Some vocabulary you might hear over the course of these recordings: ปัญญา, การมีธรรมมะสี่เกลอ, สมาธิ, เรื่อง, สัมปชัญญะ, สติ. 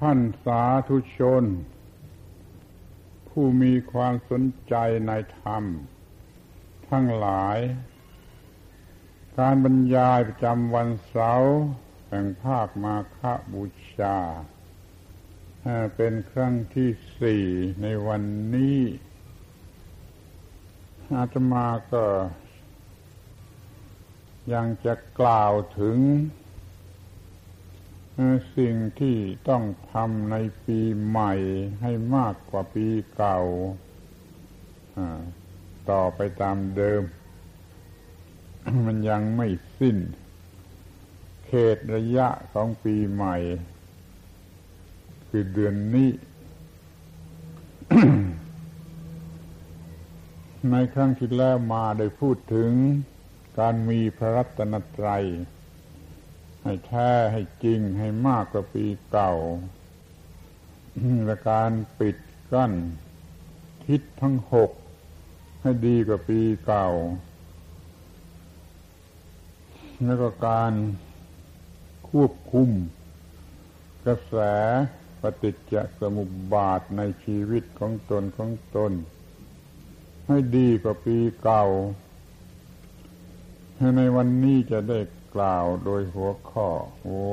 ท่านสาธุชนผู้มีความสนใจในธรรมทั้งหลายการบรรยายประจำวันเสาร์แห่งภาคมาฆบูชาเป็นครั้งที่4ในวันนี้อาตมาก็ยังจะกล่าวถึงสิ่งที่ต้องทำในปีใหม่ให้มากกว่าปีเก่าต่อไปตามเดิม มันยังไม่สิ้นเขตระยะของปีใหม่คือเดือนนี้ ในครั้งที่แล้วมาได้พูดถึงการมีพระรัตนตรัยให้แท้ให้จริงให้มากกว่าปีเก่า และการปิดกั้นทิศทั้ง6ให้ดีกว่าปีเก่าแล้วก็การควบคุมกระแสปฏิจจสมุปบาทในชีวิตของตนให้ดีกว่าปีเก่าในวันนี้จะได้กล่าวโดยหัวข้อ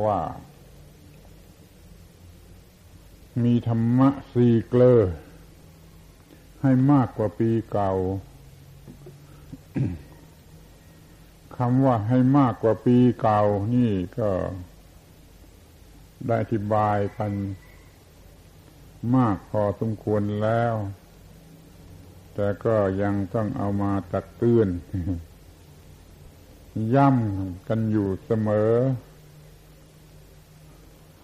ว่ามีธรรมะสี่เกลอให้มากกว่าปีเก่า คำว่าให้มากกว่าปีเก่านี่ก็ได้อธิบายกันมากพอสมควรแล้วแต่ก็ยังต้องเอามาตักเตือน ย่ำกันอยู่เสมอ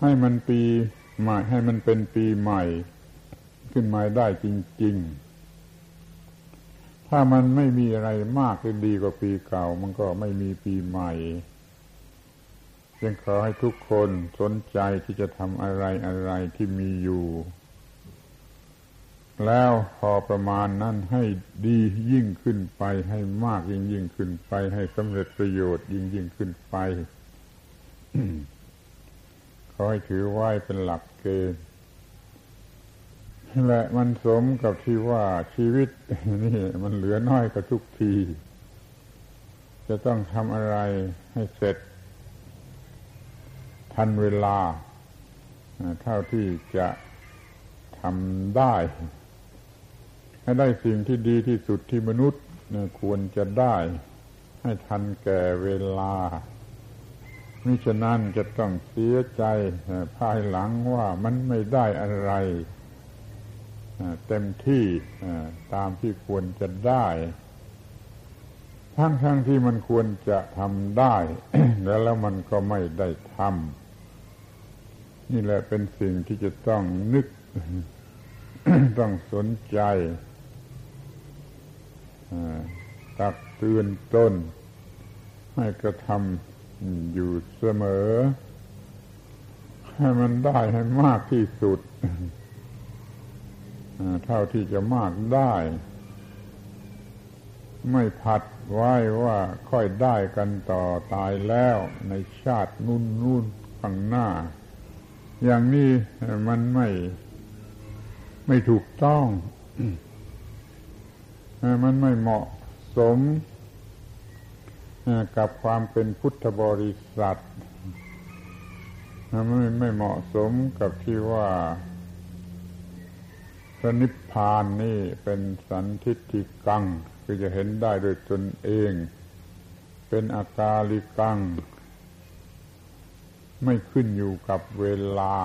ให้มันปีใหม่ให้มันเป็นปีใหม่ขึ้นมาได้จริงๆถ้ามันไม่มีอะไรมากขึ้นดีกว่าปีเก่ามันก็ไม่มีปีใหม่จึงขอให้ทุกคนสนใจที่จะทำอะไรที่มีอยู่แล้วพอประมาณนั้นให้ดียิ่งขึ้นไปให้มากยิ่งขึ้นไปให้สำเร็จประโยชน์ยิ่งขึ้นไป ขอให้ถือไว้เป็นหลักเกณฑ์และมันสมกับที่ว่าชีวิตนี่มันเหลือน้อยกว่าทุกทีจะต้องทำอะไรให้เสร็จทันเวลาเท่าที่จะทำได้ให้ได้สิ่งที่ดีที่สุดที่มนุษย์ควรจะได้ให้ทันแก่เวลามิฉะนั้นจะต้องเสียใจภายหลังว่ามันไม่ได้อะไรเต็มที่ตามที่ควรจะได้ทั้งที่มันควรจะทำได้ แล้วมันก็ไม่ได้ทำนี่แหละเป็นสิ่งที่จะต้องนึก ต้องสนใจตักเตือนตนให้กระทำอยู่เสมอให้มันได้ให้มากที่สุด เท่าที่จะมากได้ไม่ผัดไว้ว่าค่อยได้กันต่อตายแล้วในชาตินู่นข้างหน้าอย่างนี้มันไม่ถูกต้อง มันไม่เหมาะสมกับความเป็นพุทธบริษัทไม่เหมาะสมกับที่ว่าพระนิพพานนี่เป็นสันทิฏฐิกังคือจะเห็นได้โดยตนเองเป็นอากาลิกังไม่ขึ้นอยู่กับเวลา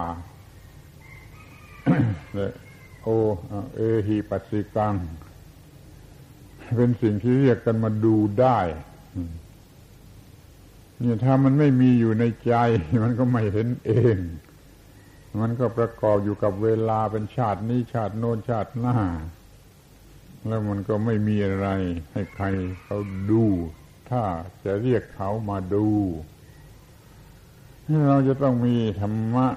โอเอหิปัสสิกังเป็นสิ่งที่เรียกกันมาดูได้เนี่ยถ้ามันไม่มีอยู่ในใจมันก็ไม่เห็นเองมันก็ประกอบอยู่กับเวลาเป็นชาตินี้ชาติโน้นชาติหน้าแล้วมันก็ไม่มีอะไรให้ใครเขาดูถ้าจะเรียกเขามาดูเราจะต้องมีธรรมะ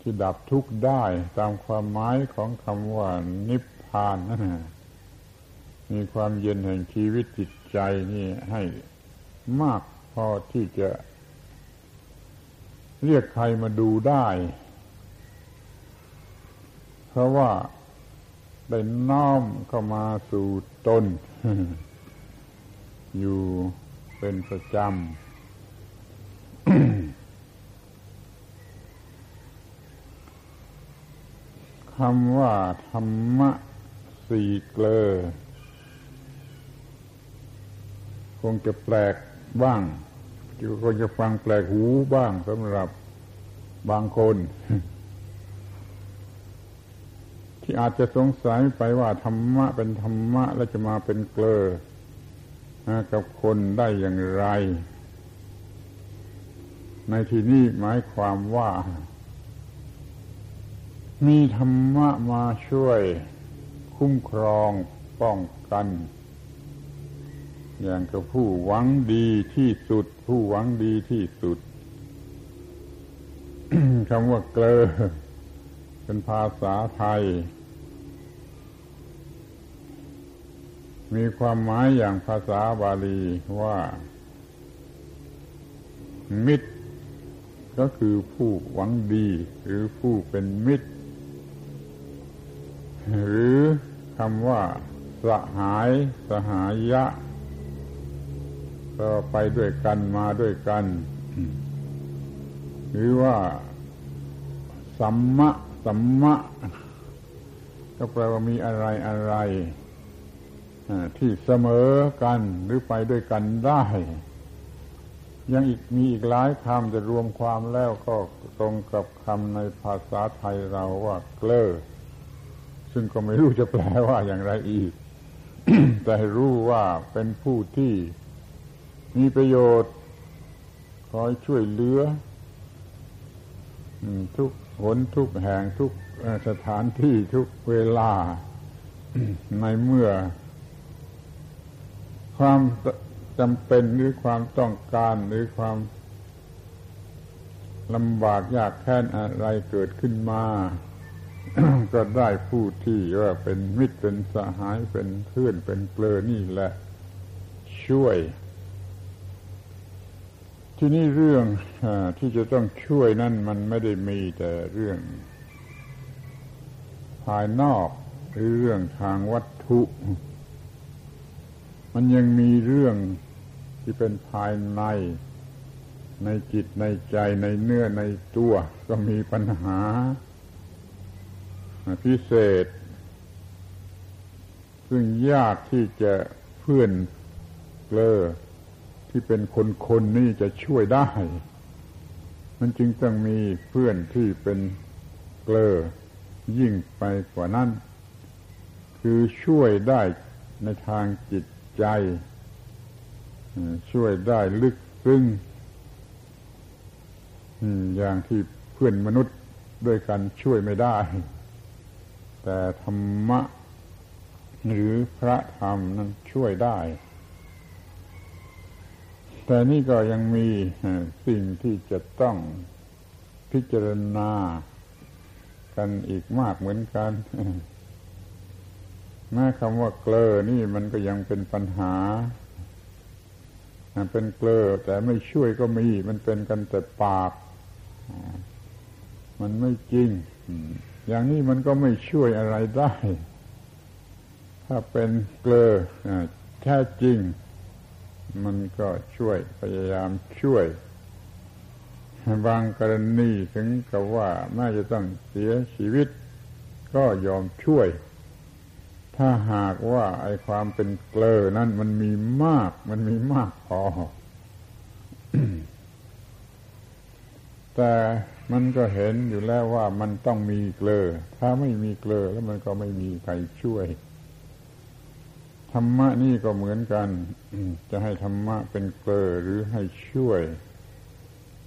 ที่ดับทุกข์ได้ตามความหมายของคำว่านิพพานนั่นมีความเย็นแห่งชีวิตจิตใจนี่ให้มากพอที่จะ เรียกใครมาดูได้เพราะว่าได้น้อมเข้ามาสู่ตนอยู่เป็นประจำ คำว่าธรรมะสี่เกลอคงจะแปลกบ้างคงจะฟังแปลกหูบ้างสำหรับบางคน ที่อาจจะสงสัยไปว่าธรรมะเป็นธรรมะแล้วจะมาเป็นเกลอกับคนได้อย่างไรในที่นี้หมายความว่ามีธรรมะมาช่วยคุ้มครองป้องกันอย่างกับผู้หวังดีที่สุดผู้หวังดีที่สุด คำว่าเกลอเป็นภาษาไทยมีความหมายอย่างภาษาบาลีว่ามิตรก็คือผู้หวังดีหรือผู้เป็นมิตรหรือคำว่าสหายสหายะก็ไปด้วยกันมาด้วยกันหรือว่าสัมมะสัมมะก็แปลว่ามีอะไรอะไรที่เสมอกันหรือไปด้วยกันได้ยังอีกมีอีกหลายคำจะรวมความแล้วก็ตรงกับคำในภาษาไทยเราว่าเกลอซึ่งก็ไม่รู้จะแปลว่าอย่างไรอีก แต่รู้ว่าเป็นผู้ที่มีประโยชน์คอยช่วยเหลือทุกหนทุกแห่งทุกสถานที่ทุกเวลา ในเมื่อความจำเป็นหรือความต้องการหรือความลำบากยากแค้นอะไรเกิดขึ้นมา ก็ได้ผู้ที่ว่าเป็นมิตรเป็นสหายเป็นเพื่อนเป็นเกลอนี่แหละช่วยที่นี่เรื่องที่จะต้องช่วยนั่นมันไม่ได้มีแต่เรื่องภายนอกหรือเรื่องทางวัตถุมันยังมีเรื่องที่เป็นภายในในจิตในใจในเนื้อในตัวก็มีปัญหาพิเศษซึ่งยากที่จะเพื่อนเกลอที่เป็นคนๆนี่จะช่วยได้มันจึงต้องมีเพื่อนที่เป็นเกลอยิ่งไปกว่านั้นคือช่วยได้ในทางจิตใจช่วยได้ลึกซึ้งอย่างที่เพื่อนมนุษย์ด้วยกันช่วยไม่ได้แต่ธรรมะหรือพระธรรมนั้นช่วยได้แต่นี่ก็ยังมีสิ่งที่จะต้องพิจารณากันอีกมากเหมือนกันแม้คำว่าเกลอนี่มันก็ยังเป็นปัญหาเป็นเกลอแต่ไม่ช่วยก็มีมันเป็นกันแต่ปากมันไม่จริงอย่างนี้มันก็ไม่ช่วยอะไรได้ถ้าเป็นเกลอแท้จริงมันก็ช่วยพยายามช่วยบางกรณีถึงกับว่าแม้จะต้องเสียชีวิตก็ยอมช่วยถ้าหากว่าไอ้ความเป็นเกลอนั้นมันมีมากพอ แต่มันก็เห็นอยู่แล้วว่ามันต้องมีเกลอถ้าไม่มีเกลอแล้วมันก็ไม่มีใครช่วยธรรมะนี่ก็เหมือนกัน จะให้ธรรมะเป็นเกลอหรือให้ช่วย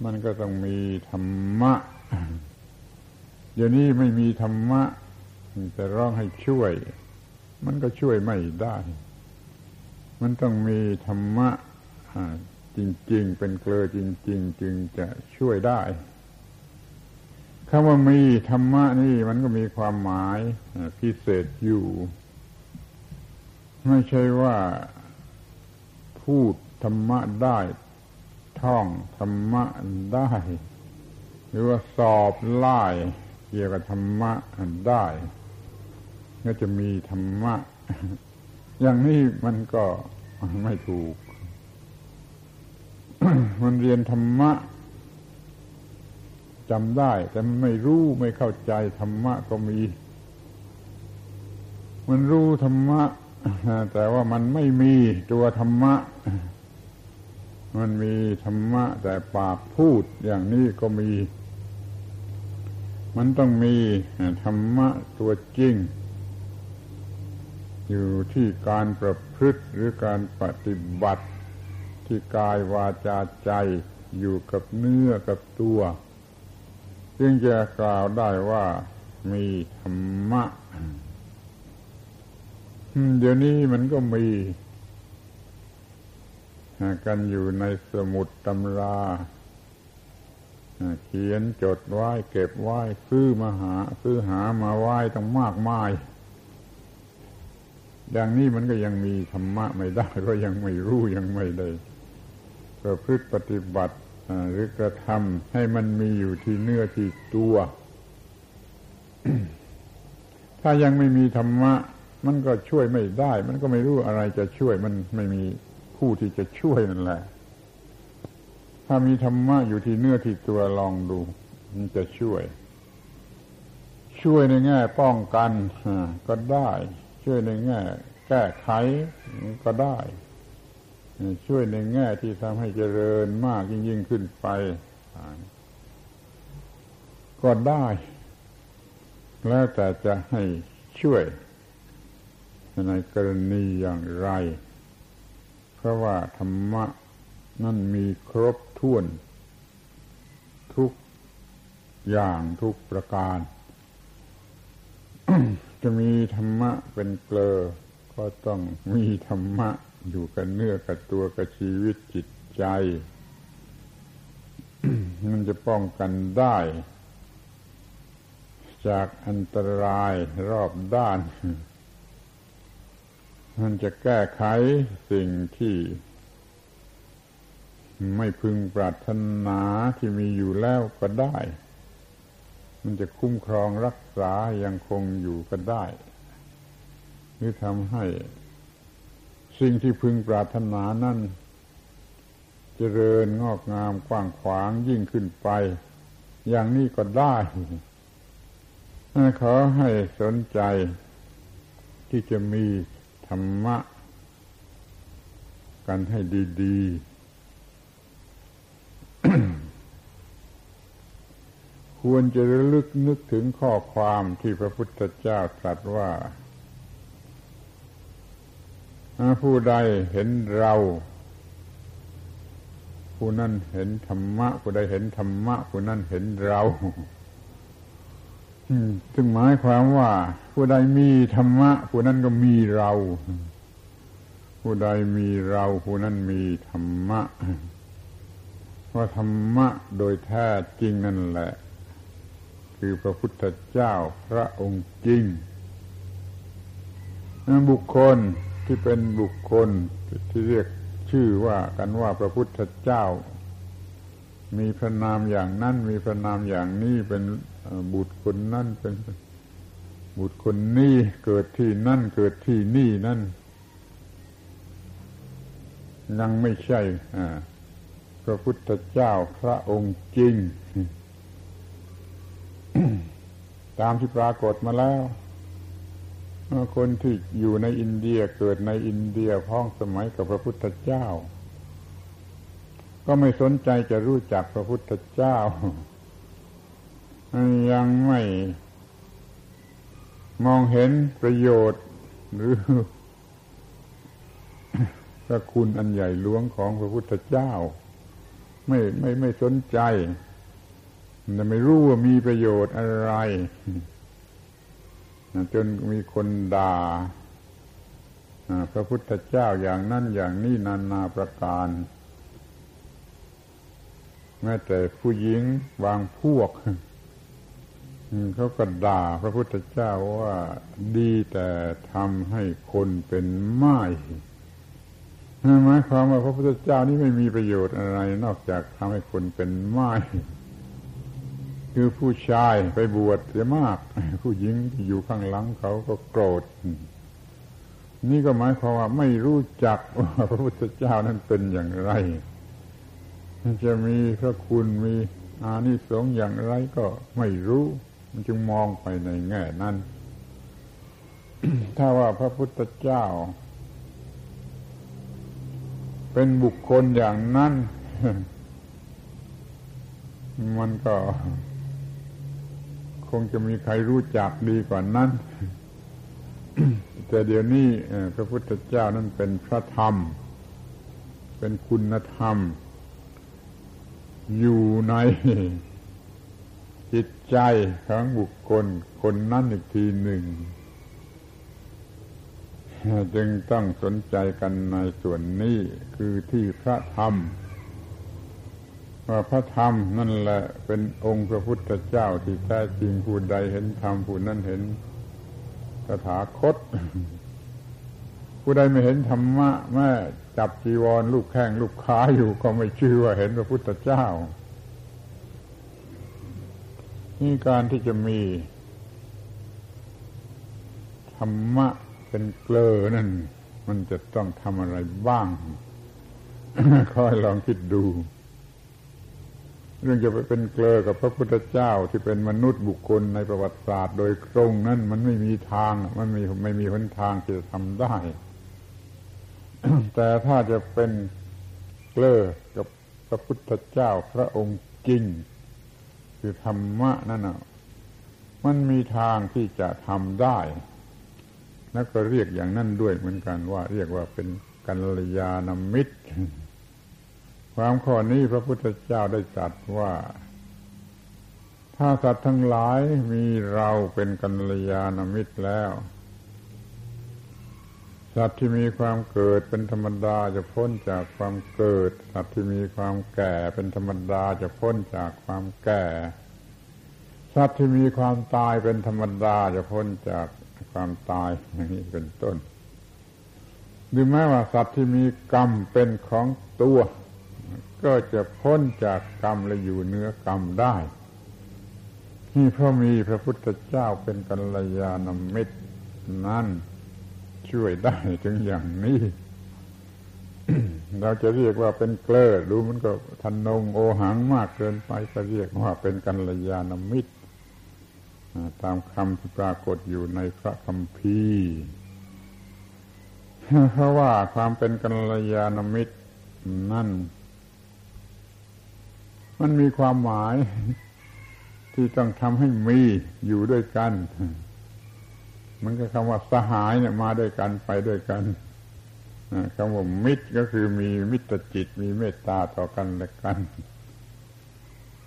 มันก็ต้องมีธรรมะ เดี๋ยวนี้ไม่มีธรรมะจะร้องให้ช่วยมันก็ช่วยไม่ได้มันต้องมีธรรมะจริงๆเป็นเกลอจริงๆจึงจะช่วยได้คำว่ามีธรรมะนี่มันก็มีความหมายพิเศษอยู่ไม่ใช่ว่าพูดธรรมะได้ท่องธรรมะได้ หรือว่าสอบไล่เกี่ยวกับธรรมะได้ก็จะมีธรรมะอย่างนี้มันก็ไม่ถูก มันเรียนธรรมะจำได้แต่ไม่รู้ไม่เข้าใจธรรมะก็มีมันรู้ธรรมะแต่ว่ามันไม่มีตัวธรรมะมันมีธรรมะแต่ปากพูดอย่างนี้ก็มีมันต้องมีธรรมะตัวจริงอยู่ที่การประพฤติหรือการปฏิบัติที่กายวาจาใจอยู่กับเนื้อกับตัวจึงจะกล่าวได้ว่ามีธรรมะเดี๋ยวนี้มันก็มีกันอยู่ในสมุดตำราเขียนจดไว้เก็บไว้ซื้อหามาไว้ตั้งมากมายอย่างนี้มันก็ยังมีธรรมะไม่ได้ก็ยังไม่รู้ยังไม่ได้ประพฤติปฏิบัติหรือกระทำให้มันมีอยู่ที่เนื้อที่ตัว ถ้ายังไม่มีธรรมะมันก็ช่วยไม่ได้มันก็ไม่รู้อะไรจะช่วยมันไม่มีผู้ที่จะช่วยนั่นแหละถ้ามีธรรมะอยู่ที่เนื้อที่ตัวลองดูมันจะช่วยในแง่ป้องกันก็ได้ช่วยในแง่แก้ไขก็ได้ช่วยในแง่ที่ทำให้เจริญมากยิ่งขึ้นไปก็ได้แล้วแต่จะให้ช่วยในกรณีอย่างไรเพราะว่าธรรมะนั่นมีครบถ้วนทุกอย่างทุกประการ จะมีธรรมะเป็นเกลอก็ต้องมีธรรมะอยู่กับเนื้อกับตัวกับชีวิตจิตใจ มันจะป้องกันได้จากอันตรายรอบด้าน มันจะแก้ไขสิ่งที่ไม่พึงปรารถนาที่มีอยู่แล้วก็ได้มันจะคุ้มครองรักษายังคงอยู่ก็ได้หรือทำให้สิ่งที่พึงปรารถนานั้นเจริญงอกงามกว้างขวางยิ่งขึ้นไปอย่างนี้ก็ได้ขอให้สนใจที่จะมีธรรมะกันให้ดีๆ ควรจะระลึกนึกถึงข้อความที่พระพุทธเจ้าตรัสว่าผู้ใดเห็นเราผู้นั้นเห็นธรรมะผู้ใดเห็นธรรมะผู้นั้นเห็นเราซึ่งหมายความว่าผู้ใดมีธรรมะผู้นั้นก็มีเราผู้ใดมีเราผู้นั้นมีธรรมะว่าธรรมะโดยแท้จริงนั่นแหละคือพระพุทธเจ้าพระองค์จริงบุคคลที่เป็นบุคคลที่เรียกชื่อว่ากันว่าพระพุทธเจ้ามีพระนามอย่างนั้นมีพระนามอย่างนี้เป็นบุตรคนนั่นเป็นบุตรคนนี้เกิดที่นั่นเกิดที่นี่นั่นยังไม่ใช่พระพุทธเจ้าพระองค์จริง ตามที่ปรากฏมาแล้วคนที่อยู่ในอินเดียเกิดในอินเดียพ้องสมัยกับพระพุทธเจ้าก็ไม่สนใจจะรู้จักพระพุทธเจ้ายังไม่มองเห็นประโยชน์หรือพระคุณอันใหญ่หลวงของพระพุทธเจ้าไม่สนใจไม่รู้ว่ามีประโยชน์อะไรจนมีคนด่าพระพุทธเจ้าอย่างนั้นอย่างนี้นานาประการแม้แต่ผู้หญิงบางพวกเขาก็ด่าพระพุทธเจ้าว่าดีแต่ทำให้คนเป็นม่ายหมายความว่าพระพุทธเจ้านี่ไม่มีประโยชน์อะไรนอกจากทำให้คนเป็นม่าย คือผู้ชายไปบวชเสียมากผู้หญิงที่อยู่ข้างหลังเขาก็โกรธนี่ก็หมายความว่าไม่รู้จักว่าพระพุทธเจ้านั้นเป็นอย่างไรจะมีพระคุณมีอานิสงส์อย่างไรก็ไม่รู้มันจึงมองไปในแง่นั้น ถ้าว่าพระพุทธเจ้าเป็นบุคคลอย่างนั้น มันก็คงจะมีใครรู้จักดีกว่านั้น แต่เดี๋ยวนี้พระพุทธเจ้านั้นเป็นพระธรรมเป็นคุณธรรมอยู่ในจิตใจของบุคคลคนนั้นอีกทีหนึ่งจึงต้องสนใจกันในส่วนนี้คือที่พระธรรมว่าพระธรรมนั่นแหละเป็นองค์พระพุทธเจ้าที่แท้จริงผู้ใดเห็นธรรมผู้นั้นเห็นตถาคตผู้ใดไม่เห็นธรรมะแม้จับจีวรลูกแข้งลูกขาอยู่ก็ไม่ชื่อว่าเห็นพระพุทธเจ้านี่การที่จะมีธรรมะเป็นเกลอนั่นมันจะต้องทำอะไรบ้าง ค่อยลองคิดดูเรื่องจะไปเป็นเกลอกับพระพุทธเจ้าที่เป็นมนุษย์บุคคลในประวัติศาสตร์โดยตรงนั้นมันไม่มีทางมันไม่มีหนทางที่จะทำได้ แต่ถ้าจะเป็นเกลอกับพระพุทธเจ้าพระองค์จริงคือธรรมะนั่นน่ะมันมีทางที่จะทำได้แล้วก็เรียกอย่างนั้นด้วยเหมือนกันว่าเรียกว่าเป็นกัลยาณมิตรความข้อนี้พระพุทธเจ้าได้ตรัสว่าถ้าสัตว์ทั้งหลายมีเราเป็นกัลยาณมิตรแล้วสัตว์ที่มีความเกิดเป็นธรรมดาจะพ้นจากความเกิดสัตว์ที่มีความแก่เป็นธรรมดาจะพ้นจากความแก่สัตว์ที่มีความตายเป็นธรรมดาจะพ้นจากความตายอย่างนี้เป็นต้นหรือแม้ว่าสัตว์ที่มีกรรมเป็นของตัวก็จะพ้นจากกรรมและอยู่เหนือกรรมได้ที่เพราะมีพระพุทธเจ้าเป็นกัลยาณมิตรนั้นช่วยได้ถึงอย่างนี้ เราจะเรียกว่าเป็นเกลือดูมันก็ทะนงโอหังมากเกินไปก็เรียกว่าเป็นกัลยาณมิตรตามคำที่ปรากฏอยู่ในพระคัมภีร์ เพราะว่าความเป็นกัลยาณมิตรนั่นมันมีความหมายที่ต้องทำให้มีอยู่ด้วยกันมันก็คำว่าสหายเนี่ยมาด้วยกันไปด้วยกันคำว่ามิตรก็คือมีมิตรจิตมีเมตตาต่อกันและกัน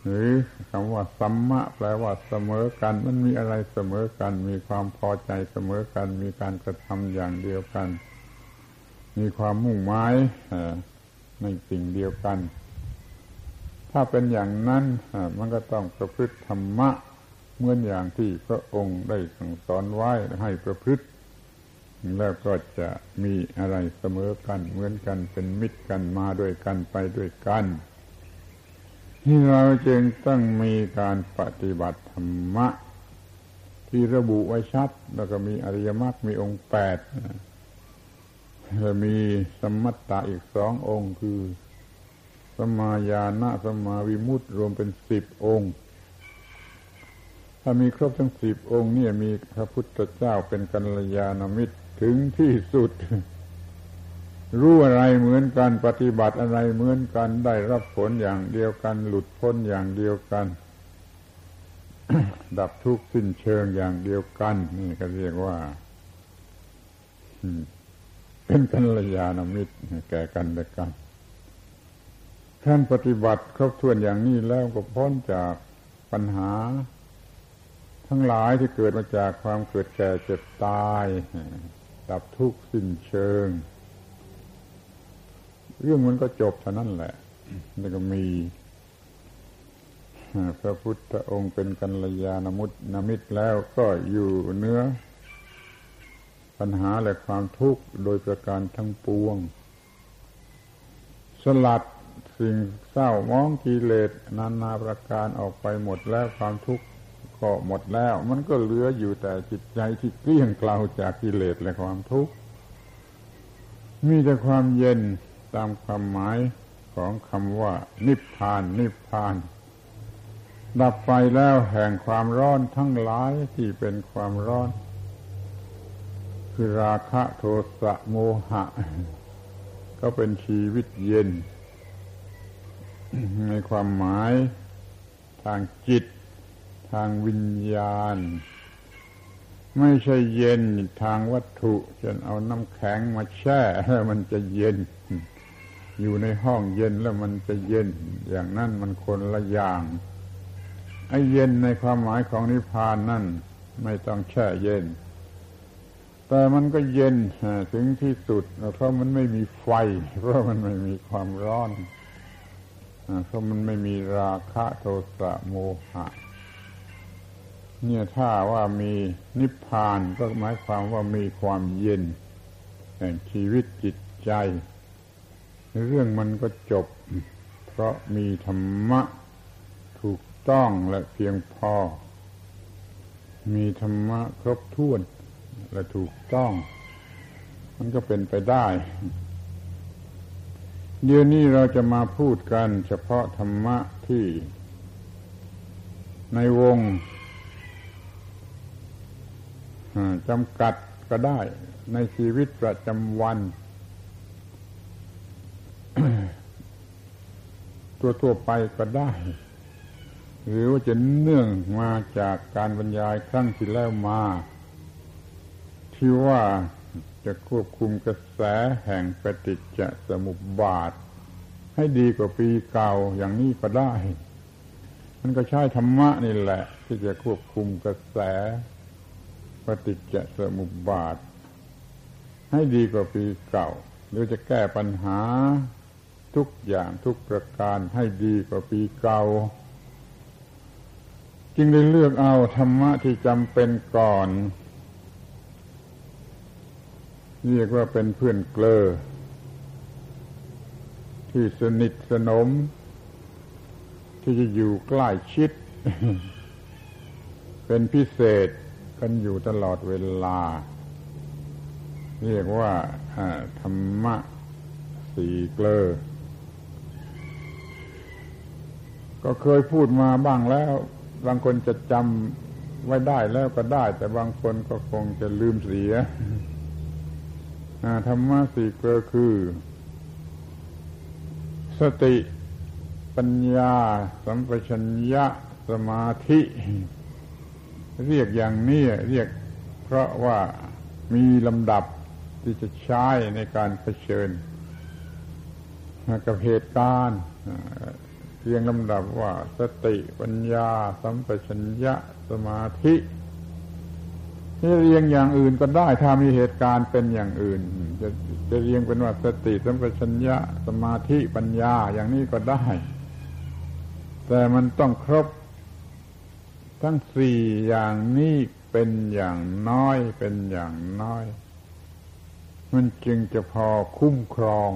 หรือคำว่าสัมมะแปลว่าเสมอกันมันมีอะไรเสมอกันมีความพอใจเสมอกันมีการกระทำอย่างเดียวกันมีความมุ่งหมายในสิ่งเดียวกันถ้าเป็นอย่างนั้นมันก็ต้องประพฤติธรรมะเหมือนอย่างที่พระองค์ได้สั่งสอนไว้ให้ประพฤติแล้วก็จะมีอะไรเสมอกันเหมือนกันเป็นมิตรกันมาด้วยกันไปด้วยกันที่เราจึงต้องมีการปฏิบัติธรรมะที่ระบุไว้ชัดแล้วก็มีอริยมรรคมีองค์แปดและมีสัมมัตตะอีก2องค์คือสัมมาญาณะสัมมาวิมุตติรวมเป็น10องค์ถ้ามีครบทั้ง10องค์เนี่ยมีพระพุทธเจ้าเป็นกัลยาณมิตรถึงที่สุดรู้อะไรเหมือนกันปฏิบัติอะไรเหมือนกันได้รับผลอย่างเดียวกันหลุดพ้นอย่างเดียวกัน ดับทุกข์สิ้นเชิงอย่างเดียวกันนี่ก็เรียกว่าเป็นกัลยาณมิตรแก่กันและกันท่านปฏิบัติครบถ้วนอย่างนี้แล้วก็พ้นจากปัญหาทั้งหลายที่เกิดมาจากความเกิดแก่เจ็บตายดับทุกข์สิ้นเชิงเรื่องมันก็จบเท่านั้นแหละแล้วก็มีพระพุทธองค์เป็นกัลยาณมิตรแล้วก็อยู่เหนือปัญหาและความทุกข์โดยประการทั้งปวงสลัด สิ่งเศร้ามองกิเลสนานาประการออกไปหมดแล้วความทุกข์ก็หมดแล้วมันก็เหลืออยู่แต่จิตใจที่เกลี้ยงเกลาจากกิเลสและความทุกข์มีแต่ความเย็นตามความหมายของคำว่านิพพานนิพพานดับไฟแล้วแห่งความร้อนทั้งหลายที่เป็นความร้อนคือราคะโทสะโมหะก็เป็นชีวิตเย็นในความหมายทางจิตทางวิญญาณไม่ใช่เย็นทางวัตถุจนเอาน้ำแข็งมาแช่แล้วมันจะเย็นอยู่ในห้องเย็นแล้วมันจะเย็นอย่างนั้นมันคนละอย่างไอ้เย็นในความหมายของนิพพานนั่นไม่ต้องแช่เย็นแต่มันก็เย็นถึงที่สุดเพราะมันไม่มีไฟเพราะมันไม่มีความร้อนเพราะมันไม่มีราคะโทสะโมหะเนี่ยถ้าว่ามีนิพพานก็หมายความว่ามีความเย็นแห่งชีวิตจิตใจเรื่องมันก็จบเพราะมีธรรมะถูกต้องและเพียงพอมีธรรมะครบถ้วนและถูกต้องมันก็เป็นไปได้เดี๋ยวนี้เราจะมาพูดกันเฉพาะธรรมะที่ในวงจำกัดก็ได้ในชีวิตประจำวัน ทั่วไปก็ได้หรือว่าจะเนื่องมาจากการบรรยายครั้งที่แล้วมาที่ว่าจะควบคุมกระแสแห่งปฏิจจสมุปบาทให้ดีกว่าปีเก่าอย่างนี้ก็ได้มันก็ใช้ธรรมะนี่แหละที่จะควบคุมกระแสปฏิจจสมุปบาทให้ดีกว่าปีเก่าหรือจะแก้ปัญหาทุกอย่างทุกประการให้ดีกว่าปีเก่าจึงได้เลือกเอาธรรมะที่จำเป็นก่อนเรียกว่าเป็นเพื่อนเกลอที่สนิทสนมที่จะอยู่ใกล้ชิด เป็นพิเศษกันอยู่ตลอดเวลาเรียกว่าธรรมะสี่เกลอก็เคยพูดมาบ้างแล้วบางคนจะจำไว้ได้แล้วก็ได้แต่บางคนก็คงจะลืมเสียธรรมะสี่เกลอคือสติปัญญาสัมปชัญญะสมาธิเรียกอย่างนี้เรียกเพราะว่ามีลำดับที่จะใช้ในการเผชิญกับเหตุการณ์เรียงลำดับว่าสติปัญญาสัมปชัญญะสมาธินี่เรียงอย่างอื่นก็ได้ถ้ามีเหตุการณ์เป็นอย่างอื่นจะเรียงเป็นว่าสติสัมปชัญญะสมาธิปัญญาอย่างนี้ก็ได้แต่มันต้องครบทั้งสี่อย่างนี้เป็นอย่างน้อยเป็นอย่างน้อยมันจึงจะพอคุ้มครอง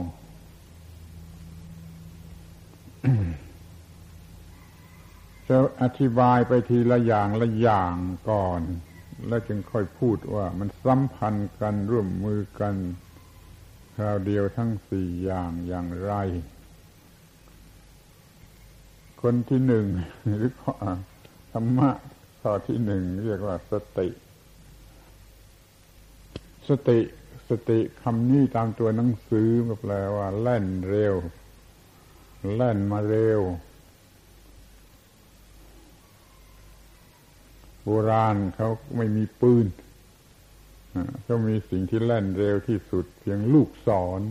จะอธิบายไปทีละอย่างละอย่างก่อนแล้วจึงค่อยพูดว่ามันสัมพันธ์กันร่วมมือกันคราวเดียวทั้งสี่อย่างอย่างไรคนที่หนึ่งหรือข้อธรรมะข้อที่หนึ่งเรียกว่าสติคำนี้ตามตัวหนังสือก็แปลว่าแล่นเร็วแล่นมาเร็วโบราณเขาไม่มีปืนเขามีสิ่งที่แล่นเร็วที่สุดเพียงลูกศร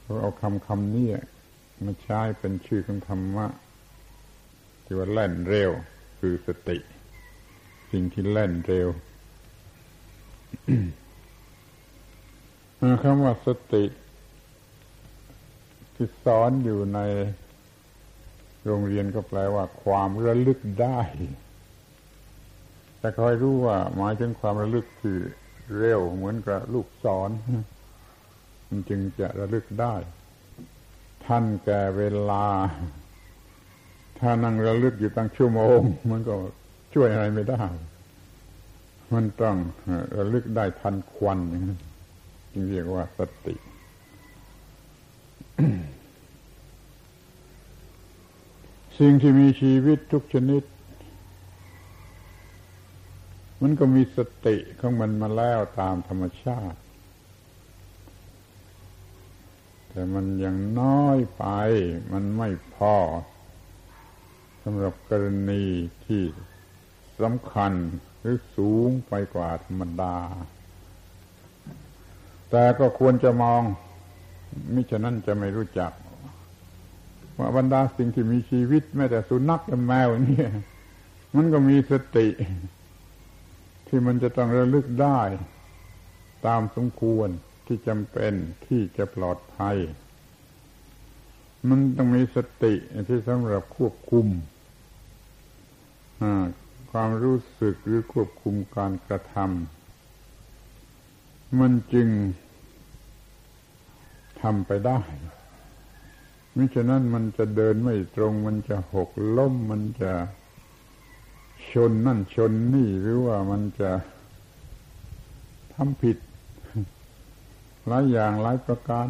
เขาเอาคำนี้มาใช้เป็นชื่อของธรรมะที่ว่าแล่นเร็วคือสติสิ่งที่แล่นเร็ว คำว่าสติที่สอนอยู่ในโรงเรียนก็แปลว่าความระลึกได้แต่คอยรู้ว่าหมายถึงความระลึกที่เร็วเหมือนกับลูกศรมันจึงจะระลึกได้ ทันแก่เวลาถ้านั่งระลึกอยู่ตั้งชั่วโมงมันก็ช่วยอะไรไม่ได้มันต้องระลึกได้ทันควันอย่างนั้นจึงเรียกว่าสติ สิ่งที่มีชีวิตทุกชนิดมันก็มีสติของมันมาแล้วตามธรรมชาติแต่มันยังน้อยไปมันไม่พอสำหรับกรณีที่สำคัญหรือสูงไปกว่าธรรมดาแต่ก็ควรจะมองมิฉะนั้นจะไม่รู้จักว่าบรรดาสิ่งที่มีชีวิตแม้แต่สุนัขและแมวนี่มันก็มีสติที่มันจะต้องระลึกได้ตามสมควรที่จำเป็นที่จะปลอดภัยมันต้องมีสติที่สำหรับควบคุมความรู้สึกหรือควบคุมการกระทำมันจึงทำไปได้มิฉะนั้นมันจะเดินไม่ตรงมันจะหกล้มมันจะชนนั่นชนนี่หรือว่ามันจะทำผิดหลายอย่างหลายประการ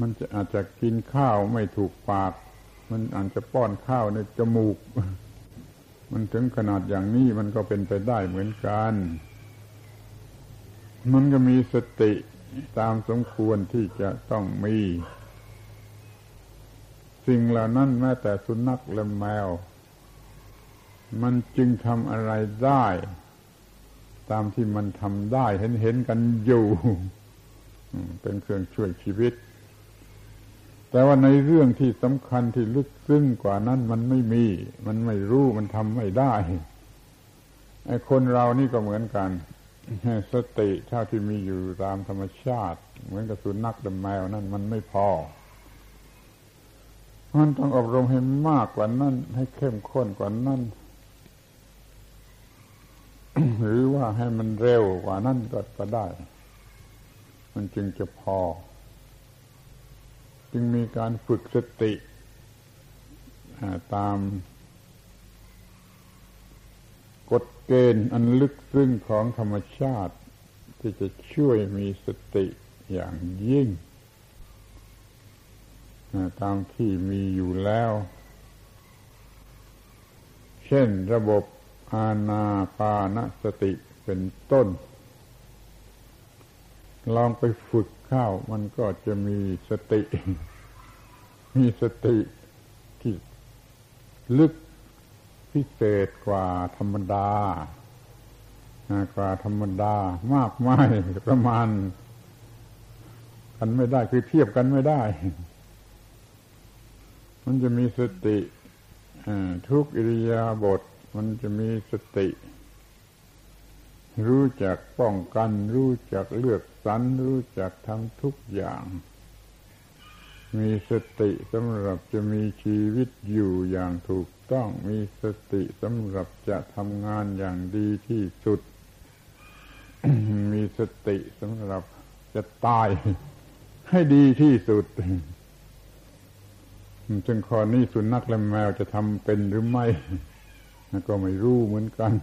มันจะอาจจะกินข้าวไม่ถูกปากมันอาจจะป้อนข้าวในจมูกมันถึงขนาดอย่างนี้มันก็เป็นไปได้เหมือนกันมันก็มีสติตามสมควรที่จะต้องมีสิ่งเหล่านั้นแม้แต่สุนัขและแมวมันจึงทำอะไรได้ตามที่มันทำได้เห็นกันอยู่เป็นเครื่องช่วยชีวิตแต่ว่าในเรื่องที่สำคัญที่ลึกซึ้งกว่านั้นมันไม่มีมันไม่รู้มันทำไม่ได้ไอ้คนเรานี่ก็เหมือนกันสติเท่าที่มีอยู่ตามธรรมชาติเหมือนกับสุนัขและแมวนั่นมันไม่พอมันต้องอบรมให้มากกว่านั้นให้เข้มข้นกว่านั้นหรือว่าให้มันเร็วกว่านั้นก็ได้มันจึงจะพอจึงมีการฝึกสติตามกฎเกณฑ์อันลึกซึ้งของธรรมชาติที่จะช่วยมีสติอย่างยิ่งตามที่มีอยู่แล้วเช่นระบบอานาปานสติเป็นต้นลองไปฝึกเข้ามันก็จะมีสติที่ลึกพิเศษกว่าธรรมดามากมายประมาณกันไม่ได้คือเทียบกันไม่ได้มันจะมีสติทุกอิริยาบถมันจะมีสติรู้จักป้องกันรู้จักเลือกสรรรู้จักทำทุกอย่างมีสติสำหรับจะมีชีวิตอยู่อย่างถูกต้องมีสติสำหรับจะทำงานอย่างดีที่สุด มีสติสำหรับจะตายให้ดีที่สุด จึงข้อนี้สุนัขและแมวจะทำเป็นหรือไม่ก็ไม่รู้เหมือนกัน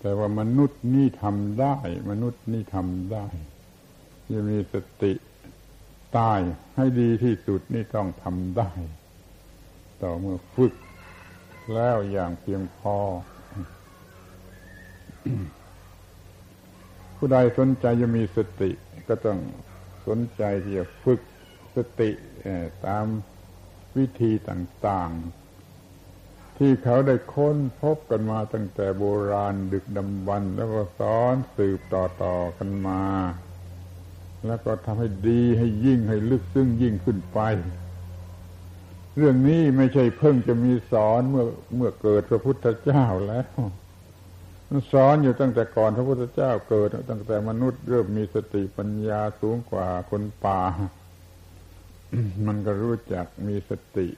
แต่ว่ามนุษย์นี่ทำได้จะมีสติตายให้ดีที่สุดนี่ต้องทำได้ต่อเมื่อฝึกแล้วอย่างเพียงพอ ผู้ใดสนใจจะมีสติก็ต้องสนใจที่จะฝึกสติตามวิธีต่างๆที่เขาได้ค้นพบกันมาตั้งแต่โบราณดึกดำบรรพ์แล้วก็สอนสืบต่อๆกันมาแล้วก็ทำให้ดีให้ยิ่งให้ลึกซึ้งยิ่งขึ้นไปเรื่องนี้ไม่ใช่เพิ่งจะมีสอนเมื่อเกิดพระพุทธเจ้าแล้วมันสอนอยู่ตั้งแต่ก่อนพระพุทธเจ้าเกิดตั้งแต่มนุษย์เริ่มมีสติปัญญาสูงกว่าคนป่า มันก็รู้จักมีสติ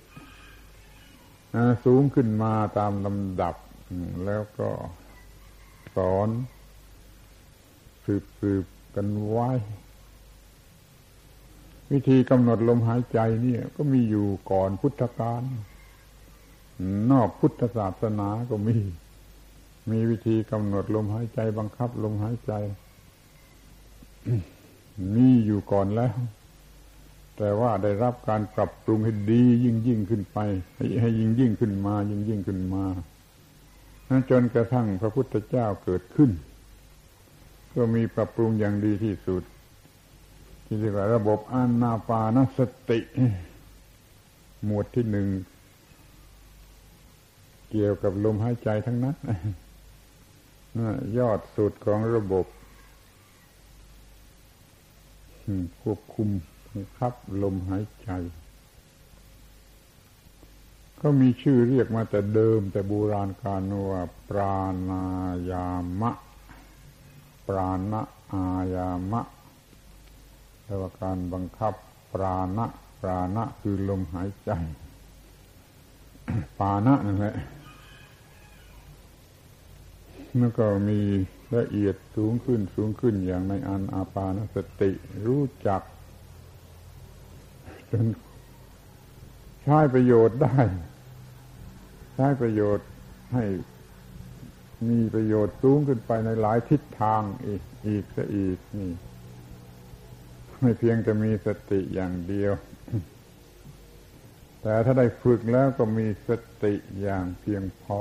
สูงขึ้นมาตามลำดับแล้วก็สอนสืบกันไว้ วิธีกำหนดลมหายใจเนี่ยก็มีอยู่ก่อนพุทธกาลนอกพุทธศาสนาก็มีวิธีกำหนดลมหายใจบังคับลมหายใจ มีอยู่ก่อนแล้วแต่ว่าได้รับการปรับปรุงให้ดียิ่งขึ้นไปให้ยิ่งขึ้นมายิ่งขึ้นมาจนกระทั่งพระพุทธเจ้าเกิดขึ้นก็มีปรับปรุงอย่างดีที่สุดที่เรียกว่าระบบอานาปานสติหมวดที่หนึ่งเกี่ยวกับลมหายใจทั้งนั้นยอดสุดของระบบควบคุมบังคับลมหายใจก็มีชื่อเรียกมาแต่เดิมแต่โบราณกาลว่าปรานายามะปราณอายามะแปลว่าการบังคับปราณะคือลมหายใจปานะนั่นแหละแล้วก็มีละเอียดสูงขึ้นอย่างในอานาปานสติรู้จักจนใช้ประโยชน์ได้ใช้ประโยชน์ให้มีประโยชน์สูงขึ้นไปในหลายทิศทางอีกนี่ไม่เพียงแต่มีสติอย่างเดียวแต่ถ้าได้ฝึกแล้วก็มีสติอย่างเพียงพอ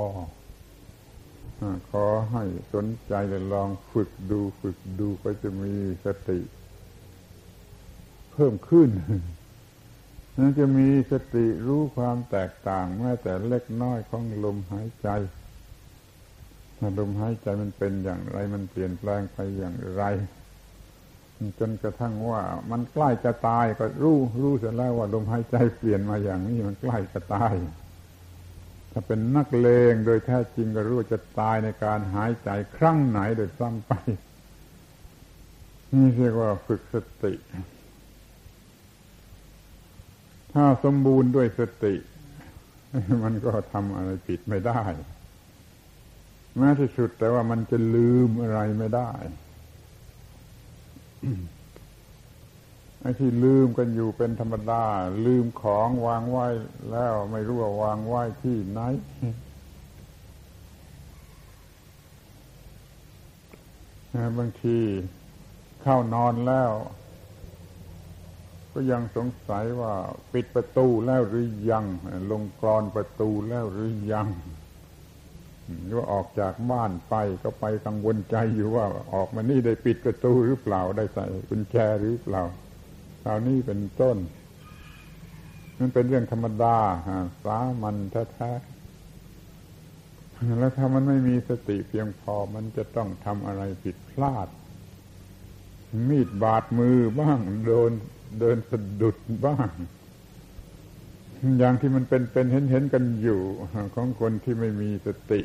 ขอให้สนใจและลองฝึกดูก็จะมีสติเพิ่มขึ้นนั่นจะมีสติรู้ความแตกต่างแม้แต่เล็กน้อยของลมหายใจลมหายใจมันเป็นอย่างไรมันเปลี่ยนแปลงไปอย่างไรจนกระทั่งว่ามันใกล้จะตายก็รู้เสร็จแล้วว่าลมหายใจเปลี่ยนมาอย่างนี้มันใกล้จะตายถ้าเป็นนักเลงโดยแท้จริงก็รู้จะตายในการหายใจครั้งไหนโดยซ้ำไปนี่เรียกว่าฝึกสติถ้าสมบูรณ์ด้วยสติมันก็ทำอะไรผิดไม่ได้แม้ที่สุดแต่ว่ามันจะลืมอะไรไม่ได้ไอ้ที่ลืมกันอยู่เป็นธรรมดาลืมของวางไว้แล้วไม่รู้ว่าวางไว้ที่ไหนบางทีเข้านอนแล้วก็ยังสงสัยว่าปิดประตูแล้วหรือยังลงกลอนประตูแล้วหรือยังหรือว่าออกจากบ้านไปก็ไปกังวลใจอยู่ว่าออกมานี่ได้ปิดประตูหรือเปล่าได้ใส่กุญแจหรือเปล่าคราวนี้เป็นต้นมันเป็นเรื่องธรรมดาสามัญแท้ๆแล้วถ้ามันไม่มีสติเพียงพอมันจะต้องทำอะไรผิดพลาดมีดบาดมือบ้างเดินสะดุดบ้างอย่างที่มันเป็นเห็นกันอยู่ของคนที่ไม่มีสติ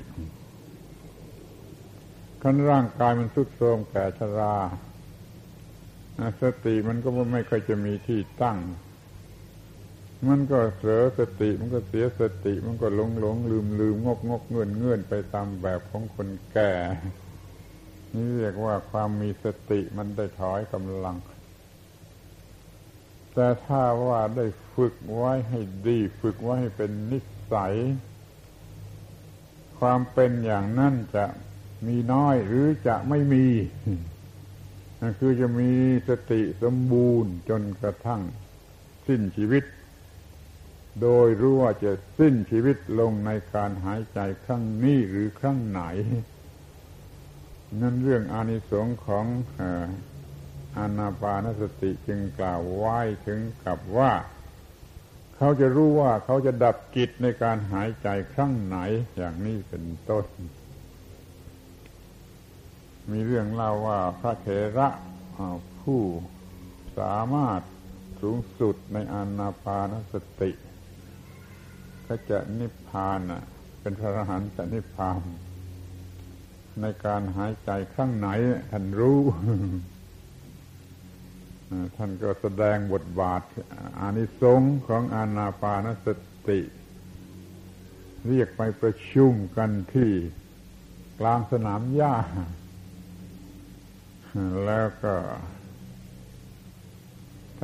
ขั้นร่างกายมันทรุดโทรมแก่ชราสติมันก็ไม่ค่อยจะมีที่ตั้งมันก็เผลอสติมันก็เสียสติมันก็หลงลืมงกเงื่อนไปตามแบบของคนแก่นี่เรียกว่าความมีสติมันได้ถอยกำลังแต่ถ้าว่าได้ฝึกไว้ให้ดีฝึกไว้ให้เป็นนิสัยความเป็นอย่างนั้นจะมีน้อยหรือจะไม่มีคือจะมีสติสมบูรณ์จนกระทั่งสิ้นชีวิตโดยรู้ว่าจะสิ้นชีวิตลงในการหายใจครั้งนี้หรือครั้งไหนนั่นเรื่องอานิสงส์ของอานาปานสติจึงกล่าวไว้ถึงกับว่าเขาจะรู้ว่าเขาจะดับกิจในการหายใจครั้งไหนอย่างนี้เป็นต้นมีเรื่องเล่าว่าพระเถระผู้สามารถสูงสุดในอานาปานสติก็จะนิพพานเป็นพระอรหันต์จะนิพพานในการหายใจครั้งไหนท่านรู้ท่านก็แสดงบทบาทอานิสงส์ของอานาปานสติเรียกไปประชุมกันที่กลางสนามหญ้าแล้วก็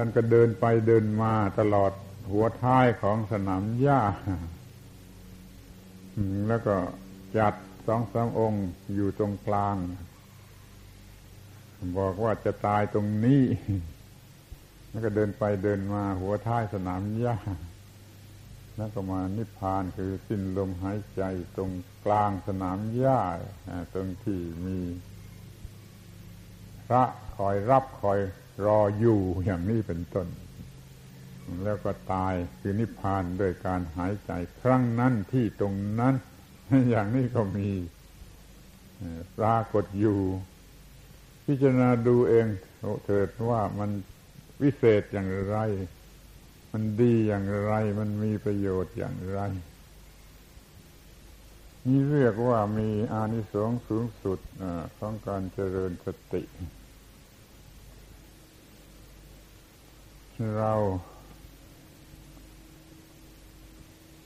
ท่านก็เดินไปเดินมาตลอดหัวท้ายของสนามหญ้าแล้วก็จัดสองสามองค์อยู่ตรงกลางบอกว่าจะตายตรงนี้แล้วก็เดินไปเดินมาหัวท้ายสนามหญ้าแล้วก็มานิพพานคือสิ้นลมหายใจตรงกลางสนามหญ้าตรงที่มีพระคอยรับคอยรออยู่อย่างนี้เป็นต้นแล้วก็ตายคือนิพพานด้วยการหายใจครั้งนั้นที่ตรงนั้นอย่างนี้ก็มีปรากฏอยู่พิจารณาดูเองเถิดว่ามันวิเศษอย่างไรมันดีอย่างไรมันมีประโยชน์อย่างไรนี่เรียกว่ามีอานิสงส์สูงสุดของการเจริญสติเรา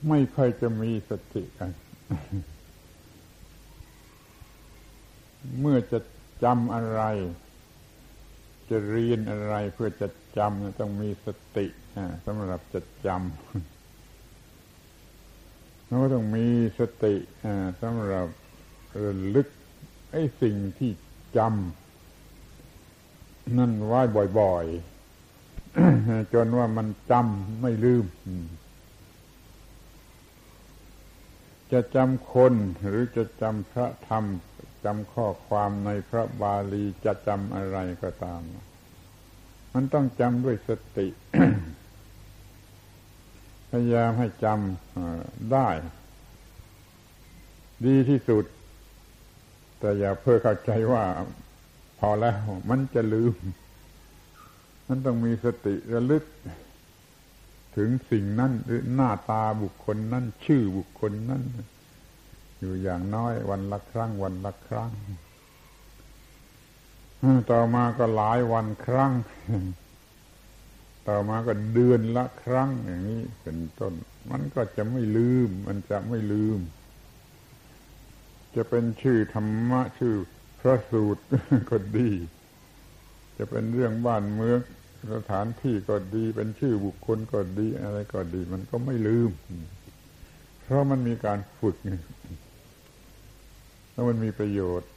ไม่ค่อยจะมีสติกัน เมื่อจะจำอะไรจะเรียนอะไรเพื่อจะจำต้องมีสติสำหรับจะจำเราก็ต้องมีสติสำหรับระลึกไอ้สิ่งที่จำนั่นไว้บ่อยๆ จนว่ามันจำไม่ลืมจะจำคนหรือจะจำพระธรรมจำข้อความในพระบาลีจะจำอะไรก็ตามมันต้องจำด้วยสติ พยายามให้จำได้ดีที่สุดแต่อย่าเพ้อเข้าใจว่าพอแล้วมันจะลืมมันต้องมีสติระลึกถึงสิ่งนั้นหรือหน้าตาบุคคลนั้นชื่อบุคคลนั้นอยู่อย่างน้อยวันละครั้งวันละครั้งต่อมาก็หลายวันครั้งต่อมาก็เดือนละครั้งอย่างนี้เป็นต้นมันก็จะไม่ลืมมันจะไม่ลืมจะเป็นชื่อธรรมะชื่อพระสูตรก็ดีจะเป็นเรื่องบ้านเมืองสถานที่ก็ดีเป็นชื่อบุคคลก็ดีอะไรก็ดีมันก็ไม่ลืมเพราะมันมีการฝึกแล้วมันมีประโยชน์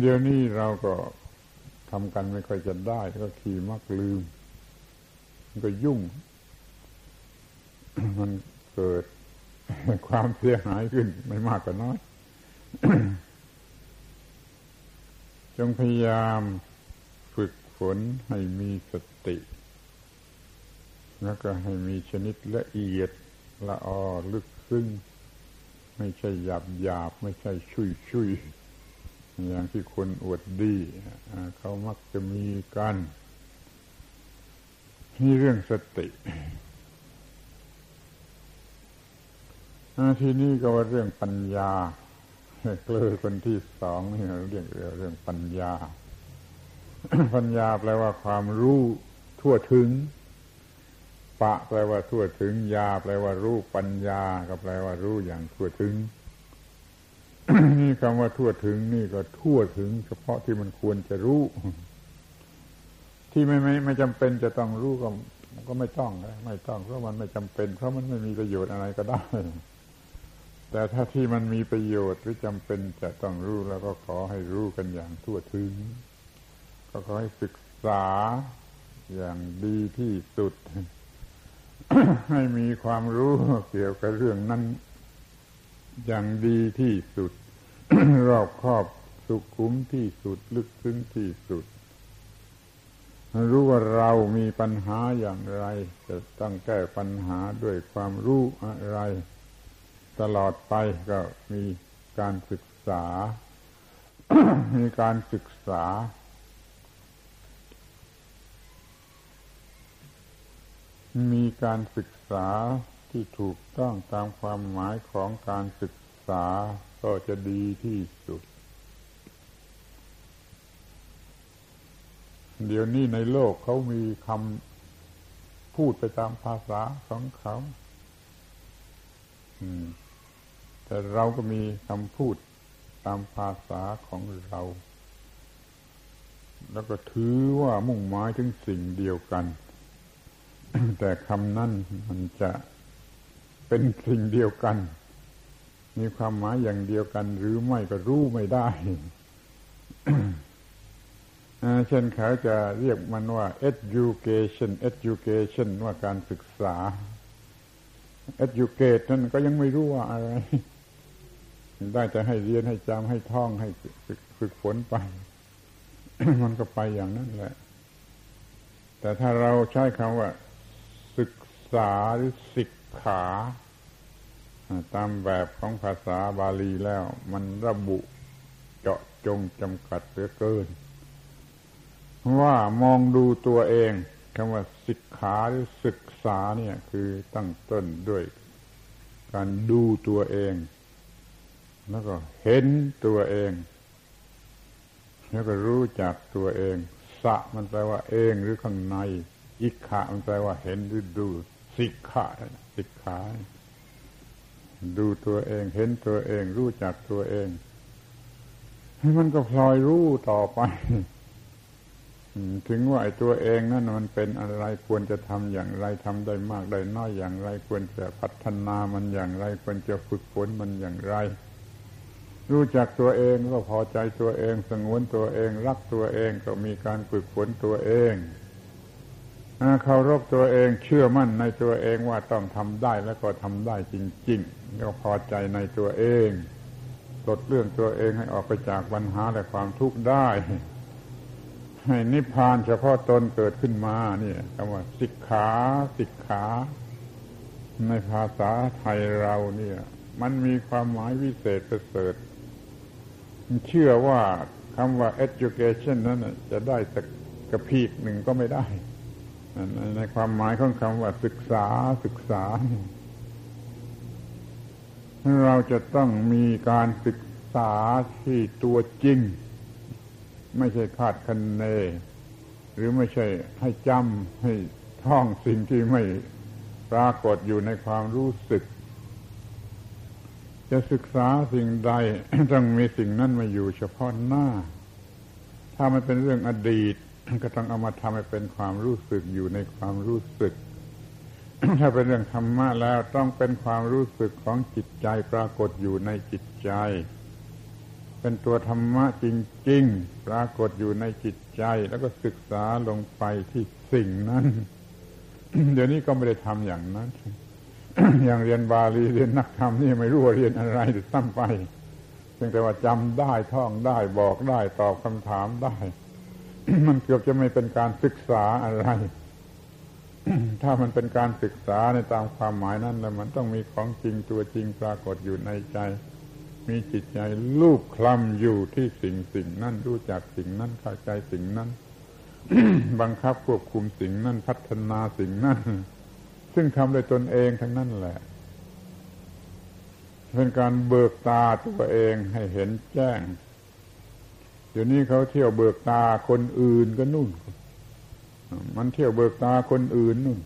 เดี๋ยวนี้เราก็ทำกันไม่ค่อยจะได้ก็ขี้มักลืมมันก็ยุ่ง มันเกิดความเสียหายขึ้นไม่มากก็น้อย จงพยายามฝึกฝนให้มีสติแล้วก็ให้มีชนิดละเอียดละออลึกซึ้งไม่ใช่หยาบหยาบไม่ใช่ชุ่ยอย่างที่คนอวดดีเขามักจะมีกันนี่เรื่องสติทีนี้ก็ว่าเรื่องปัญญาเกลือคนที่สองนี่เรื่องปัญญา ปัญญาแปลว่าความรู้ทั่วถึงปะแปลว่าทั่วถึงยาแปลว่ารู้ปัญญาก็แปลว่ารู้อย่างทั่วถึง นี่คำว่าทั่วถึงนี่ก็ทั่วถึงเฉพาะที่มันควรจะรู้ที่ไม่จำเป็นจะต้องรู้ก็ไม่ต้องไม่ต้องเพราะมันไม่จำเป็นเพราะมันไม่มีประโยชน์อะไรก็ได้แต่ถ้าที่มันมีประโยชน์หรือจำเป็นจะต้องรู้แล้วก็ขอให้รู้กันอย่างทั่วถึงก็ขอให้ศึกษาอย่างดีที่สุด ให้มีความรู้เกี่ยวกับเรื่องนั้นอย่างดีที่สุด รอบคอบสุขุมที่สุดลึกซึ้งที่สุดรู้ว่าเรามีปัญหาอย่างไรจะต้องแก้ปัญหาด้วยความรู้อะไรตลอดไปก็มีการศึกษา มีการศึกษามีการศึกษาที่ถูกต้องตามความหมายของการศึกษาก็จะดีที่สุดเดี๋ยวนี้ในโลกเขามีคำพูดไปตามภาษาของเขาแต่เราก็มีคำพูดตามภาษาของเรา แล้วก็ถือว่ามุ่งหมายถึงสิ่งเดียวกัน แต่คำนั้นมันจะเป็นสิ่งเดียวกันมีความหมายอย่างเดียวกันหรือไม่ก็รู้ไม่ได้ เช่นเขาจะเรียกมันว่า education ว่าการศึกษา educate นั่นก็ยังไม่รู้ว่าอะไรได้จะให้เรียนให้จำให้ท่องให้ฝึกฝนไป มันก็ไปอย่างนั้นแหละแต่ถ้าเราใช้คำว่าศึกษาหรือศิกขาตามแบบของภาษาบาลีแล้วมันระบุเจาะจงจำกัดเหลือเกินว่ามองดูตัวเองคำว่าศิกขาหรือศึกษาเนี่ยคือตั้งต้นด้วยการดูตัวเองแล้วก็เห็นตัวเองแล้วก็รู้จักตัวเองสะมันแปลว่าเองหรือข้างในอิขะมันแปลว่าเห็นหรือดูสิกขาสิกขาดูตัวเองเห็นตัวเองรู้จักตัวเองมันก็พลอยรู้ต่อไปถึงว่าไอ้ตัวเองนั่นมันเป็นอะไรควรจะทำอย่างไรทำได้มากได้น้อยอย่างไรควรจะพัฒนามันอย่างไรควรจะฝึกฝนมันอย่างไรรู้จักตัวเองก็พอใจตัวเองสงวนตัวเองรักตัวเองก็มีการฝึกฝนตัวเองเคารพตัวเองเชื่อมั่นในตัวเองว่าต้องทำได้แล้วก็ทำได้จริงๆก็พอใจในตัวเองปลดเรื่องตัวเองให้ออกไปจากปัญหาและความทุกข์ได้ให้นิพพานเฉพาะตนเกิดขึ้นมาเนี่ยคำว่าสิกขาสิกขาในภาษาไทยเราเนี่ยมันมีความหมายวิเศษประเสริฐเชื่อว่าคำว่า education นั้นจะได้สักกระพีกหนึ่งก็ไม่ได้ในความหมายของคำว่าศึกษาศึกษาเราจะต้องมีการศึกษาที่ตัวจริงไม่ใช่คาดคะเนหรือไม่ใช่ให้จำให้ท่องสิ่งที่ไม่ปรากฏอยู่ในความรู้สึกจะศึกษาสิ่งใด ต้องมีสิ่งนั้นมาอยู่เฉพาะหน้าถ้ามันเป็นเรื่องอดีตก็ต้องเอามาทำให้เป็นความรู้สึกอยู่ในความรู้สึก ถ้าเป็นเรื่องธรรมะแล้วต้องเป็นความรู้สึกของจิตใจปรากฏอยู่ในจิตใจเป็นตัวธรรมะจริงๆปรากฏอยู่ในจิตใจแล้วก็ศึกษาลงไปที่สิ่งนั้น เดี๋ยวนี้ก็ไม่ได้ทำอย่างนั้น อย่างเรียนบาลีเรียนนักธรรมนี่ไม่รู้ว่าเรียนอะไรหรือตั้งไปเพียงแต่ว่าจำได้ท่องได้บอกได้ตอบคำถามได้ มันเกือบจะไม่เป็นการศึกษาอะไร ถ้ามันเป็นการศึกษาในตามความหมายนั้นแล้วมันต้องมีของจริงตัวจริงปรากฏอยู่ในใจมีจิตใจลูบคลำอยู่ที่สิ่งนั้นรู้จักสิ่งนั้นเข้าใจสิ่งนั้น บังคับควบคุมสิ่งนั้นพัฒนาสิ่งนั้นซึ่งทำโดยตนเองทั้งนั้นแหละเป็นการเบิกตาตัวเองให้เห็นแจ้งเดี๋ยวนี้เขาเที่ยวเบิกตาคนอื่นก็นู่นมันเที่ยวเบิกตาคนอื่นนู่น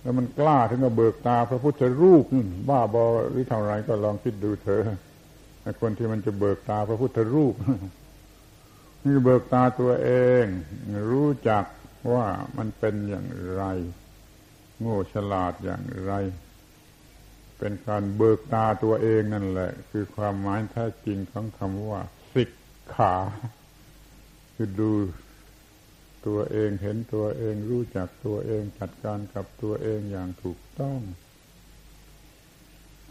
แล้วมันกล้าถึงกับเบิกตาพระพุทธรูปนู่นบ้าบอหรือเท่าไรก็ลองคิดดูเถอะคนที่มันจะเบิกตาพระพุทธรูปนี่เบิกตาตัวเองรู้จักว่ามันเป็นอย่างไรโง่ฉลาดอย่างไรเป็นการเบิกตาตัวเองนั่นแหละคือความหมายแท้จริงของคำว่าสิกขาคือดูตัวเองเห็นตัวเองรู้จักตัวเองจัดการกับตัวเองอย่างถูกต้อง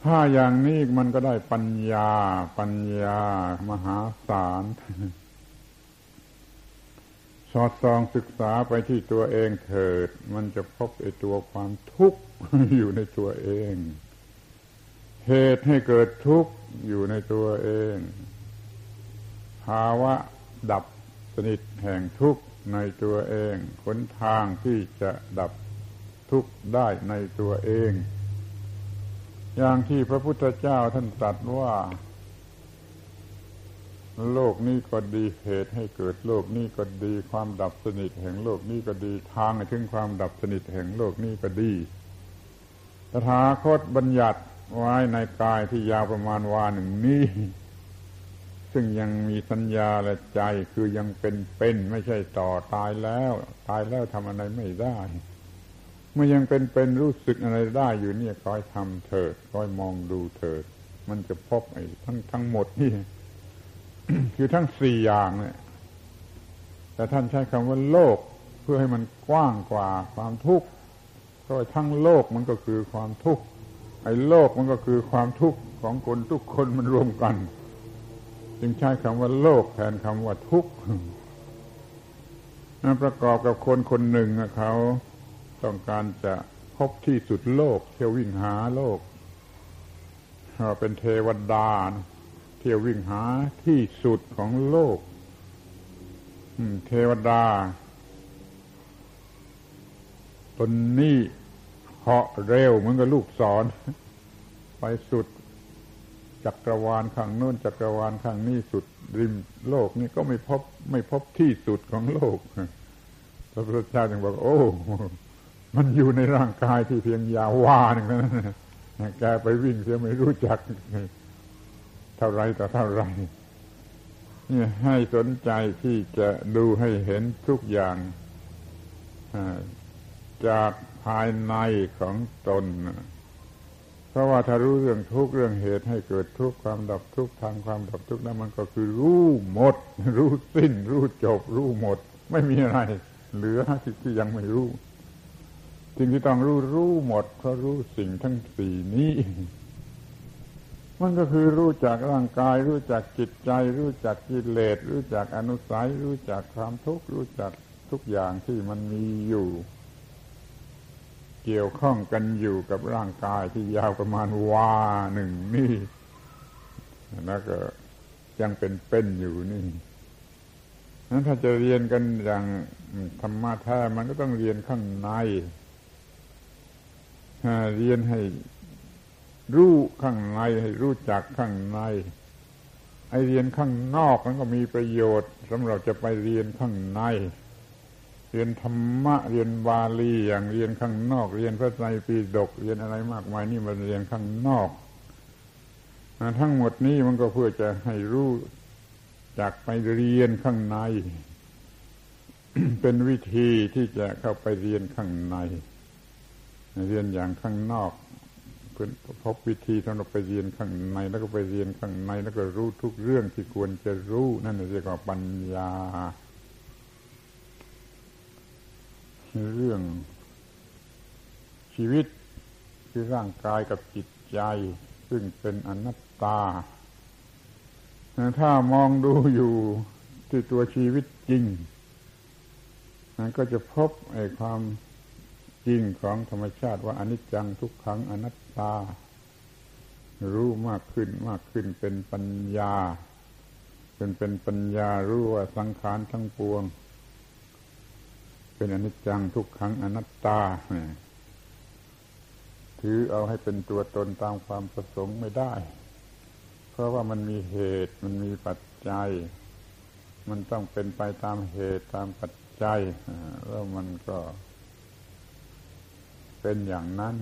ถ้าอย่างนี้มันก็ได้ปัญญามหาศาลสอดส่องศึกษาไปที่ตัวเองเถิดมันจะพบไอ้ตัวความทุกข์อยู่ในตัวเองเหตุให้เกิดทุกข์อยู่ในตัวเองภาวะดับสนิทแห่งทุกข์ในตัวเองหนทางที่จะดับทุกข์ได้ในตัวเองอย่างที่พระพุทธเจ้าท่านตรัสว่าโลกนี้ก็ดีเหตุให้เกิดโลกนี้ก็ดีความดับสนิทแห่งโลกนี้ก็ดีทางถึงความดับสนิทแห่งโลกนี้ก็ดีตถาคตบัญญัติไว้ในกายที่ยาวประมาณวาหนึ่งนี้ ซึ่งยังมีสัญญาและใจคือยังเป็นไม่ใช่ต่อตายแล้วทำอะไรไม่ได้เมื่อยังเป็นรู้สึกอะไรได้อยู่เนี่ยคอยทำเถิดคอยมองดูเถิดมันจะพบไอ้ทั้งหมดนี่ คือทั้งสี่อย่างเนี่ยแต่ท่านใช้คำว่าโลกเพื่อให้มันกว้างกว่าความทุกข์เพราะทั้งโลกมันก็คือความทุกข์ไอ้โลกมันก็คือความทุกข์ของคนทุกคนมันรวมกันจึงใช้คำว่าโลกแทนคำว่าทุกข์ประกอบกับคนคนหนึ่งเขาต้องการจะพบที่สุดโลกเที่ยววิ่งหาโลกเป็นเทวดาเที่ยววิ่งหาที่สุดของโลกเทวดาตนนี้เหาะเร็วเหมือนกับลูกศรไปสุดจักรวาลข้างโน้นจักรวาลข้างนี้สุดริมโลกนี่ก็ไม่พบที่สุดของโลกพระพุทธเจ้าจึงบอกโอ้มันอยู่ในร่างกายที่เพียงยาวานึงนะแกไปวิ่งเสียไม่รู้จักเท่าไรต่อเท่าไรนี่ให้สนใจที่จะดูให้เห็นทุกอย่างจากภายในของตนเพราะว่าถ้ารู้เรื่องทุกข์เรื่องเหตุให้เกิดทุกข์ความดับทุกข์ทางความดับทุกข์นั้นมันก็คือรู้หมดรู้สิ้นรู้จบรู้หมดไม่มีอะไรเหลือที่ยังไม่รู้สิ่งที่ต้องรู้หมดเพราะรู้สิ่งทั้งสี่นี้มันก็คือรู้จักร่างกายรู้จักจิตใจรู้จักกิเลสรู้จักอนุสัยรู้จักความทุกข์รู้จักทุกอย่างที่มันมีอยู่เกี่ยวข้องกันอยู่กับร่างกายที่ยาวประมาณวาหนึ่งนี่แล้วก็ยังเป็นอยู่นี่นั้นถ้าจะเรียนกันอย่างธรรมะแท้มันก็ต้องเรียนข้างในเรียนให้รู้ข้างในให้รู้จักข้างในไอเรียนข้างนอกนั้นก็มีประโยชน์สำหรับจะไปเรียนข้างในเรียนธรรมะเรียนบาลีอย่างเรียนข้างนอกเรียนพระไตรปิฎกเรียนอะไรมากมายนี่มันเรียนข้างนอกทั้งหมดนี้มันก็เพื่อจะให้รู้จากไปเรียนข้างใน เป็นวิธีที่จะเข้าไปเรียนข้างในเรียนอย่างข้างนอกเพื่อพบวิธีสำหรับไปเรียนข้างในแล้วก็ไปเรียนข้างในแล้วก็รู้ทุกเรื่องที่ควรจะรู้นั่นเรียกว่าปัญญาเรื่องชีวิตคือร่างกายกับจิตใจซึ่งเป็นอนัตตาถ้ามองดูอยู่ที่ตัวชีวิตจริงนั้นก็จะพบไอ้ความจริงของธรรมชาติว่าอนิจจังทุกขังอนัตตารู้มากขึ้นมากขึ้นเป็นปัญญาเป็นปัญญารู้ว่าสังขารทั้งปวงเป็นอนิจจังทุกขังอนัตตาถือเอาให้เป็นตัวตนตามความประสงค์ไม่ได้เพราะว่ามันมีเหตุมันมีปัจจัยมันต้องเป็นไปตามเหตุตามปัจจัยแล้วมันก็เป็นอย่างนั้น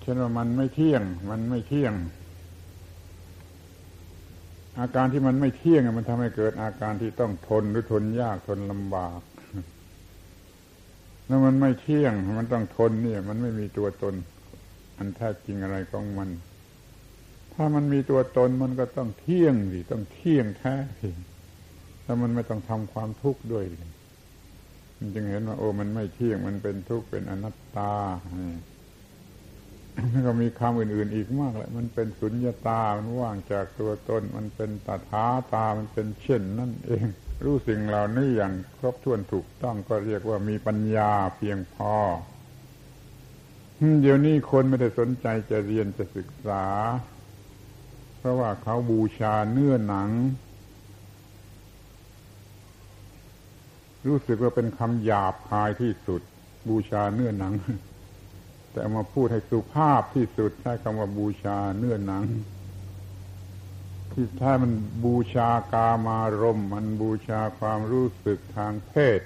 เช่นว่ามันไม่เที่ยงมันไม่เที่ยงอาการที่มันไม่เที่ยงมันทำให้เกิดอาการที่ต้องทนหรือทนยากทนลำบากแล้วมันไม่เที่ยงมันต้องทนเนี่ยมันไม่มีตัวตนอันแท้จริงอะไรของมันถ้ามันมีตัวตนมันก็ต้องเที่ยงสิต้องเที่ยงแท้สิแล้วมันไม่ต้องทำความทุกข์ด้วยมันจึงเห็นว่าโอ้มันไม่เที่ยงมันเป็นทุกข์เป็นอนัตตาแล้วก็มีคำอื่นๆอีกมากเลยมันเป็นสุญญตามันว่างจากตัวตนมันเป็นตถาตามันเป็นเช่นนั่นเองรู้สิ่งเหล่านี้อย่างครบถ้วนถูกต้องก็เรียกว่ามีปัญญาเพียงพอเดี๋ยวนี้คนไม่ได้สนใจจะเรียนจะศึกษาเพราะว่าเขาบูชาเนื้อหนังรู้สึกว่าเป็นคำหยาบคายที่สุดบูชาเนื้อหนังแต่เอามาพูดให้สุภาพที่สุดใช้คำว่าบูชาเนื้อหนังที่แท้มันบูชากามารมณ์มันบูชาความรู้สึกทางเพศ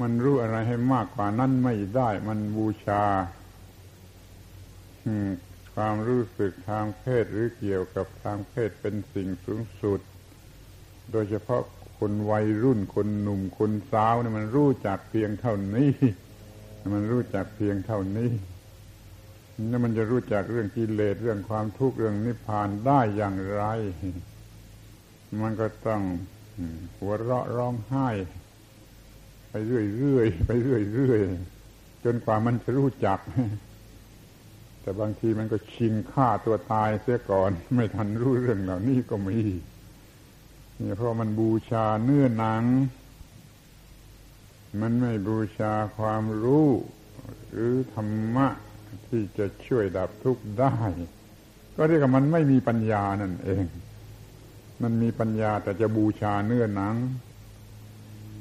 มันรู้อะไรให้มากกว่านั้นไม่ได้มันบูชา ความรู้สึกทางเพศหรือเกี่ยวกับทางเพศเป็นสิ่งสูงสุดโดยเฉพาะคนวัยรุ่นคนหนุ่มคนสาวเนี่ยมันรู้จักเพียงเท่านี้แล้วมันจะรู้จักเรื่องกิเลสเรื่องความทุกข์เรื่องนิพพานได้อย่างไรมันก็ต้องหัวเราะร้องไห้ไปเรื่อยๆจนกว่ามันจะรู้จักแต่บางทีมันก็ชิงฆ่าตัวตายเสียก่อนไม่ทันรู้เรื่องเหล่านี้ก็มีเพราะมันบูชาเนื้อหนังมันไม่บูชาความรู้หรือธรรมะที่จะช่วยดับทุกข์ได้ก็เรียกว่ามันไม่มีปัญญานั่นเองมันมีปัญญาแต่จะบูชาเนื้อหนัง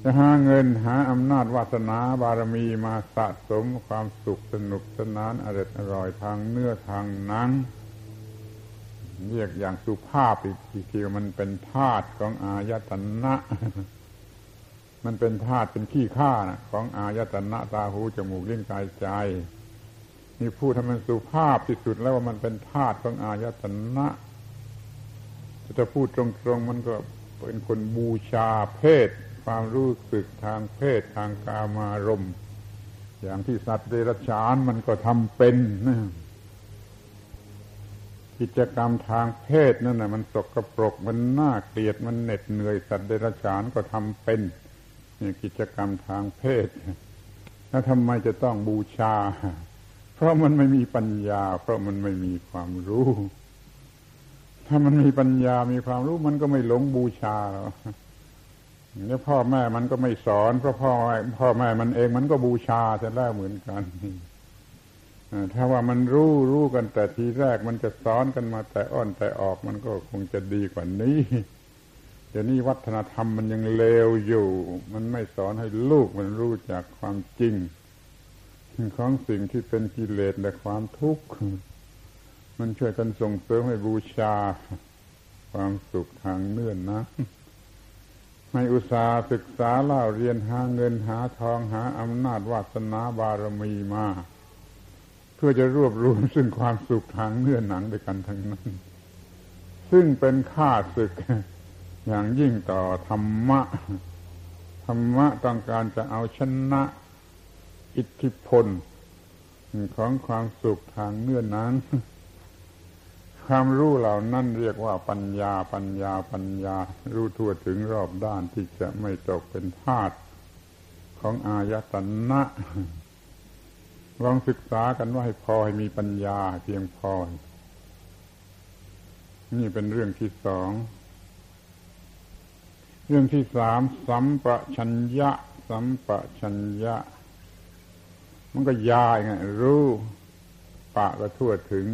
จะหาเงินหาอำนาจวาสนาบารมีมาสะสมความสุขสนุกสนานอร่อยทางเนื้อทางหนังเรียกอย่างสุภาพอีกทีมันเป็นธาตุของอายตนะมันเป็นธาตุเป็นขี้ข้าของอายตนะตาหูจมูกลิ้นกายใจนี่พูดให้มันสุภาพที่สุดแล้วว่ามันเป็นธาตุของอายตนะจะพูดตรงๆมันก็เป็นคนบูชาเพศความรู้สึกทางเพศทางกามารมณ์อย่างที่สัตว์เดรัจฉานมันก็ทำเป็นนะกิจกรรมทางเพศนั่นน่ะมันสกปรกมันน่าเกลียดมันเหน็ดเหนื่อยสัตว์เดรัจฉานก็ทำเป็นนี่กิจกรรมทางเพศแล้วทำไมจะต้องบูชาเพราะมันไม่มีปัญญาเพราะมันไม่มีความรู้ถ้ามันมีปัญญามีความรู้มันก็ไม่หลงบูชาแล้วแล้วพ่อแม่มันก็ไม่สอนเพราะพ่อแม่มันเองมันก็บูชาแต่แล้วเหมือนกันถ้าว่ามันรู้กันแต่ทีแรกมันจะสอนกันมาแต่อ้อนแต่ออกมันก็คงจะดีกว่านี้เดี๋ยวนี้วัฒนธรรมมันยังเลวอยู่มันไม่สอนให้ลูกมันรู้จักความจริงของสิ่งที่เป็นกิเลสและความทุกข์มันช่วยกันส่งเสริมให้บูชาความสุขทางเนื้อนะให้อุตสาห์ศึกษาเล่าเรียนหาเงินหาทองหาอำนาจวาสนาบารมีมาเพื่อจะรวบรวมซึ่งความสุขทางเนื้อหนังด้วยกันทั้งนั้นซึ่งเป็นข้าศึกอย่างยิ่งต่อธรรมะต้องการจะเอาชนะอิทธิพลของความสุขทางเนื้อหนังความรู้เหล่านั้นเรียกว่าปัญญารู้ทั่วถึงรอบด้านที่จะไม่ตกเป็นทาสของอายตนะลองศึกษากันว่าให้พอให้มีปัญญาเพียงพอนี่เป็นเรื่องที่สองเรื่องที่สามสัมปชัญญะมันก็ยาไงรู้ปะก็ทั่วถึง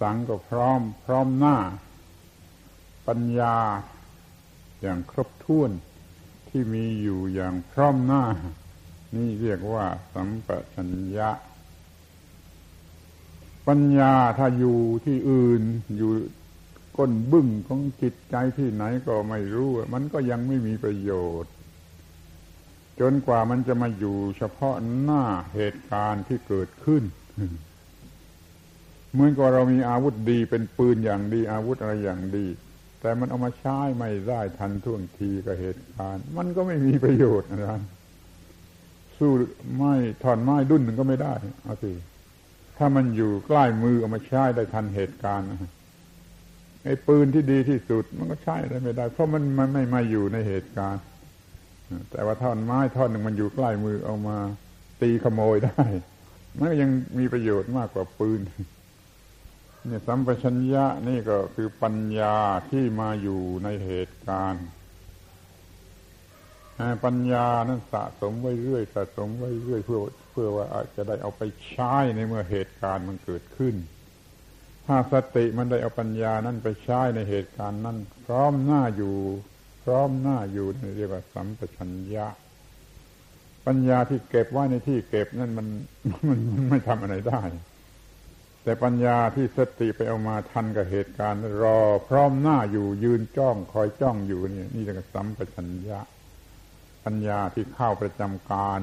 สังก็พร้อมหน้าปัญญาอย่างครบถ้วนที่มีอยู่อย่างพร้อมหน้านี่เรียกว่าสัมปชัญญะปัญญาถ้าอยู่ที่อื่นอยู่ก้นบึ้งของจิตใจที่ไหนก็ไม่รู้มันก็ยังไม่มีประโยชน์จนกว่ามันจะมาอยู่เฉพาะหน้าเหตุการณ์ที่เกิดขึ้นเหมือนกับเรามีอาวุธดีเป็นปืนอย่างดีอาวุธอะไรอย่างดีแต่มันเอามาใช้ไม่ได้ทันท่วงทีกับเหตุการณ์มันก็ไม่มีประโยชน์อะไรสู้ไม่ถอนไม้ดุ้นหนึ่งก็ไม่ได้เอาสิถ้ามันอยู่ใกล้มือเอามาใช้ได้ทันเหตุการณ์ไอ้ปืนที่ดีที่สุดมันก็ใช้ได้ไม่ได้เพราะมันไม่มาอยู่ในเหตุการณ์แต่ว่าท่อนไม้ท่อนหนึ่งมันอยู่ใกล้มือเอามาตีขโมยได้มันยังมีประโยชน์มากกว่าปืนเนี่ยสัมปชัญญะนี่ก็คือปัญญาที่มาอยู่ในเหตุการณ์ปัญญานั้นสะสมไว้เรื่อยเพื่อว่าจะได้เอาไปใช้ในเมื่อเหตุการณ์มันเกิดขึ้นถ้าสติมันได้เอาปัญญานั้นไปใช้ในเหตุการณ์นั้นพร้อมหน้าอยู่เรียกว่าสัมปชัญญะปัญญาที่เก็บไว้ในที่เก็บนั่นมันไม่ทำอะไรได้แต่ปัญญาที่สติไปเอามาทันกับเหตุการณ์รอพร้อมหน้าอยู่ยืนจ้องคอยจ้องอยู่นี่เรียกว่าสัมปชัญญะปัญญาที่เข้าประจำการ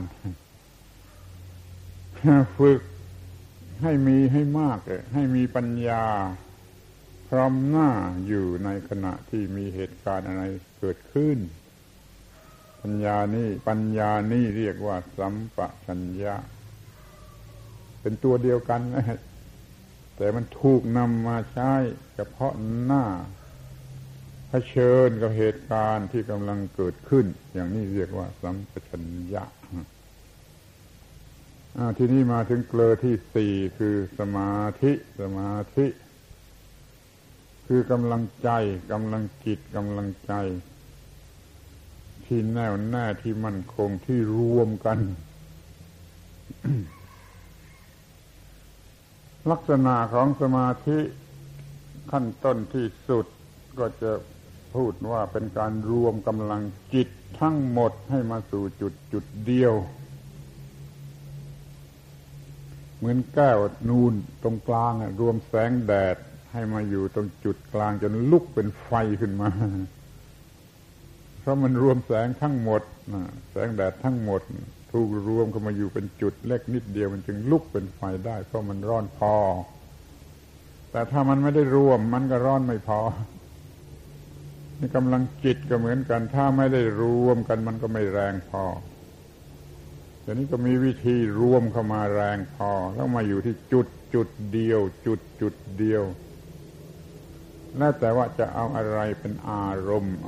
ฝึก ให้มีให้มากให้มีปัญญาพร้อมหน้าอยู่ในขณะที่มีเหตุการณ์อะไรเกิดขึ้นปัญญานี่เรียกว่าสัมปชัญญะเป็นตัวเดียวกันแต่มันถูกนำมาใช้เฉพาะหน้าเผชิญกับเหตุการณ์ที่กำลังเกิดขึ้นอย่างนี้เรียกว่าสัมปชัญญะทีนี้มาถึงเกลอที่สี่คือสมาธิคือกำลังใจกำลังจิตกำลังใจที่แน่วแน่ที่มั่นคงที่รวมกัน ลักษณะของสมาธิขั้นต้นที่สุดก็จะพูดว่าเป็นการรวมกำลังจิตทั้งหมดให้มาสู่จุดเดียวเหมือนแก้วนูนตรงกลางรวมแสงแดดให้มาอยู่ตรงจุดกลางจนลุกเป็นไฟขึ้นมาเพราะมันรวมแสงทั้งหมดแสงแดดทั้งหมดถูกรวมเข้ามาอยู่เป็นจุดเล็กนิดเดียวมันจึงลุกเป็นไฟได้เพราะมันร้อนพอแต่ถ้ามันไม่ได้รวมมันก็ร้อนไม่พอนี่กำลังจิตก็เหมือนกันถ้าไม่ได้รวมกันมันก็ไม่แรงพอเดี๋ยวนี้ก็มีวิธีรวมเข้ามาแรงพอแล้วมาอยู่ที่จุดเดียวจุดเดียวน่าแต่ว่าจะเอาอะไรเป็นอารมณ์ม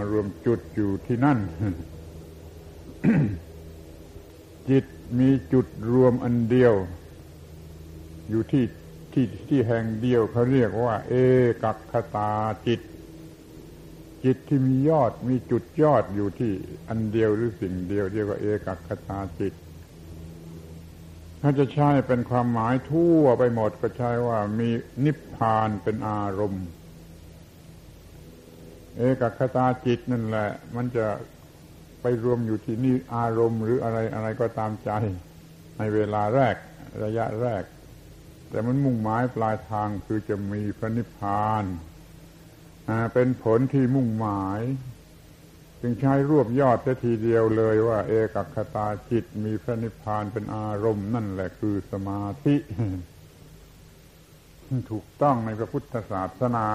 ารวมจุดอยู่ที่นั่น จิตมีจุดรวมอันเดียวอยู่ที่แห่งเดียวเขาเรียกว่าเอกัคคตาจิตที่มียอดมีจุดยอดอยู่ที่อันเดียวหรือสิ่งเดียวเรียกว่าเอกัคคตาจิตถ้าจะใช้เป็นความหมายทั่วไปหมดก็ใช้ว่ามีนิพพานเป็นอารมณ์เอกัคคตาจิตนั่นแหละมันจะไปรวมอยู่ที่นี่อารมณ์หรืออะไรก็ตามใจในเวลาแรกระยะแรกแต่มันมุ่งหมายปลายทางคือจะมีพระนิพพานเป็นผลที่มุ่งหมายจึงใช้รวบยอดแต่ทีเดียวเลยว่าเอกัคคตาจิตมีพระนิพพานเป็นอารมณ์นั่นแหละคือสมาธิถูกต้องในพระพุทธศาสนา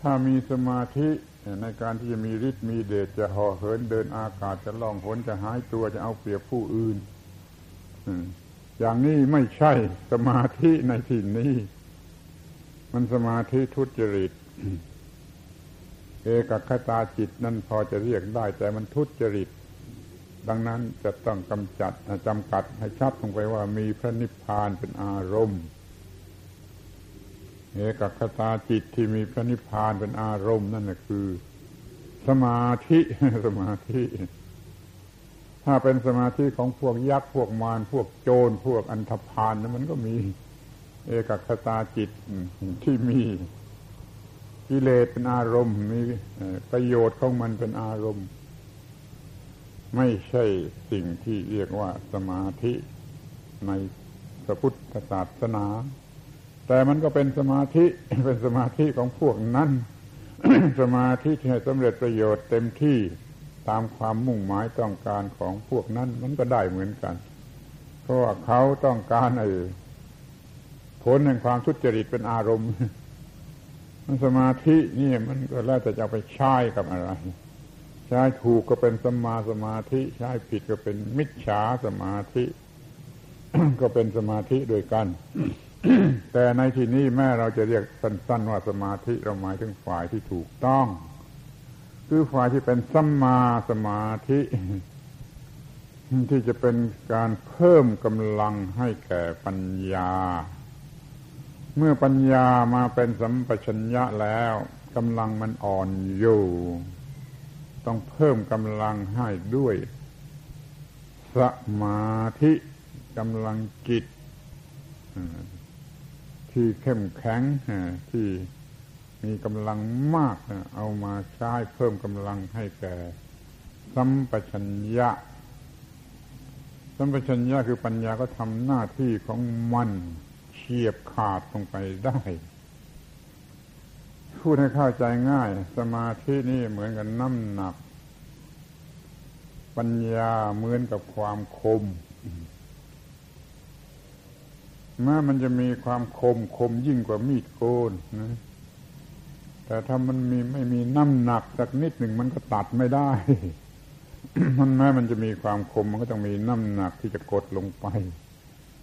ถ้ามีสมาธิในการที่จะมีฤทธิ์มีเดชจะห่อเหินเดินอากาศจะล่องหนจะหายตัวจะเอาเปรียบผู้อื่นอย่างนี้ไม่ใช่สมาธิในที่นี้มันสมาธิทุจริต เอกัคคตาจิตนั่นพอจะเรียกได้แต่มันทุจริตดังนั้นจะต้องกำจัดจำกัดให้ชัดลงไปว่ามีพระนิพพานเป็นอารมณ์เอกัคคตาจิตที่มีพระนิพพานเป็นอารมณ์นั่นคือสมาธิ ถ้าเป็นสมาธิของพวกยักษ์พวกมารพวกโจรพวกอันธพาลนั้นมันก็มีเอกัคคตาจิตที่มีกิเลสเป็นอารมณ์มีประโยชน์ของมันเป็นอารมณ์ไม่ใช่สิ่งที่เรียกว่าสมาธิในพระพุทธศาสนาแต่มันก็เป็นสมาธิเป็นสมาธิของพวกนั้น สมาธิที่ให้สำเร็จประโยชน์เต็มที่ตามความมุ่งหมายต้องการของพวกนั้นมันก็ได้เหมือนกันเพราะว่าเขาต้องการผลแห่งความทุจริตเป็นอารมณ์สมาธินี่มันก็แล้วแต่จะไปใช้กับอะไรใช้ถูกก็เป็นสัมมาสมาธิใช้ผิดก็เป็นมิจฉาสมาธิ ก็เป็นสมาธิด้วยกัน แต่ในที่นี้แม้เราจะเรียกสั้นๆว่าสมาธิเราหมายถึงฝ่ายที่ถูกต้องคือฝ่ายที่เป็นสัมมาสมาธิ ที่จะเป็นการเพิ่มกำลังให้แก่ปัญญาเมื่อปัญญามาเป็นสัมปชัญญะแล้วกำลังมันอ่อนอยู่ต้องเพิ่มกำลังให้ด้วยสมาธิกำลังจิตที่เข้มแข็งที่มีกำลังมากเอามาใช้เพิ่มกำลังให้แก่สัมปชัญญะสัมปชัญญะคือปัญญาก็ทำหน้าที่ของมันเฉียบขาดลงไปได้พูดให้เข้าใจง่ายสมาธินี่เหมือนกับน้ำหนักปัญญาเหมือนกับความคม ม้ามันจะมีความคมยิ่งกว่ามีดโกนนะแต่ถ้ามันไม่มีน้ำหนักสักนิดหนึ่งมันก็ตัดไม่ได้ มันแม้มันจะมีความคมมันก็ต้องมีน้ำหนักที่จะกดลงไป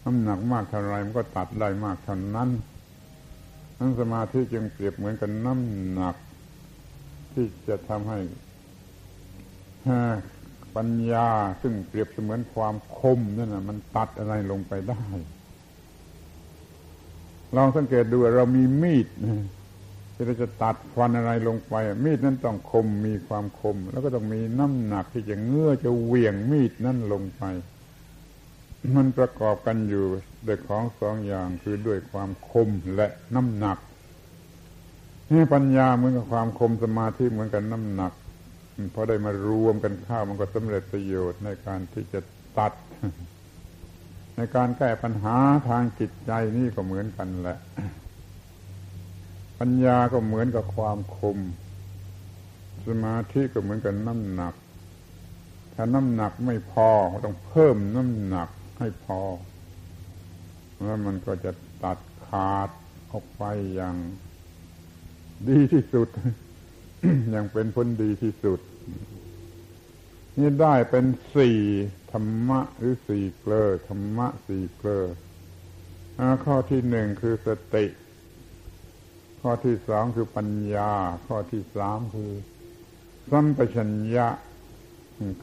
น้ำหนักมากเท่าไรมันก็ตัดได้มากเท่านั้นนั้นสมาธิจึงเปรียบเหมือนกับ น้ำหนักที่จะทำให้ปัญญาซึ่งเปรียบเสมือนความคมนั่นน่ะมันตัดอะไรลงไปได้ลองสังเกตดูเรามีมีดที่เราจะตัดฟันอะไรลงไปมีดนั้นต้องคมมีความคมแล้วก็ต้องมีน้ำหนักที่จะเงื้อจะเหวี่ยงมีดนั่นลงไปมันประกอบกันอยู่ด้วยของสองอย่างคือด้วยความคมและน้ำหนักนี่ปัญญาเหมือนกับความคมสมาธิเหมือนกับน้ำหนักพอได้มารวมกันเข้ามันก็สำเร็จประโยชน์ในการที่จะตัดในการแก้ปัญหาทางจิตใจนี่ก็เหมือนกันแหละปัญญาก็เหมือนกับความคมสมาธิก็เหมือนกับน้ำหนักถ้าน้ำหนักไม่พอต้องเพิ่มน้ำหนักให้พอแล้วมันก็จะตัดขาดออกไปอย่างดีที่สุด อย่างเป็นผลดีที่สุดนี่ได้เป็นสี่ธรรมะหรือสี่เกลอธรรมะสี่เกลอข้อที่หนึ่งคือสติข้อที่สองคือปัญญาข้อที่สามคือสัมปชัญญะ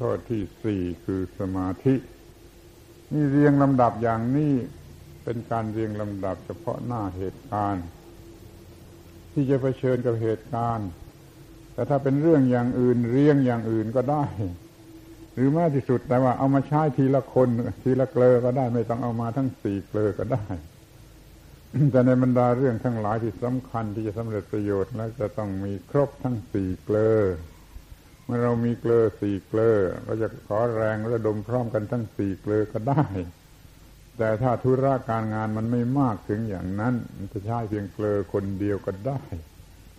ข้อที่สี่คือสมาธินี่เรียงลำดับอย่างนี้เป็นการเรียงลำดับเฉพาะหน้าเหตุการณ์ที่จะเผชิญกับเหตุการณ์แต่ถ้าเป็นเรื่องอย่างอื่นเรียงอย่างอื่นก็ได้หรือแม้ที่สุดแต่ว่าเอามาใช้ทีละคนทีละเกลอก็ได้ไม่ต้องเอามาทั้งสี่เกลอก็ได้ แต่ในบรรดาเรื่องทั้งหลายที่สำคัญที่จะสำเร็จประโยชน์แล้วจะต้องมีครบทั้งสี่เกลอเมื่อเรามีเกลอสี่เกลอเราจะขอแรงระดมพร้อมกันทั้งสี่เกลอก็ได้แต่ถ้าธุระการงานมันไม่มากถึงอย่างนั้นมันจะใช้เพียงเกลอคนเดียวก็ได้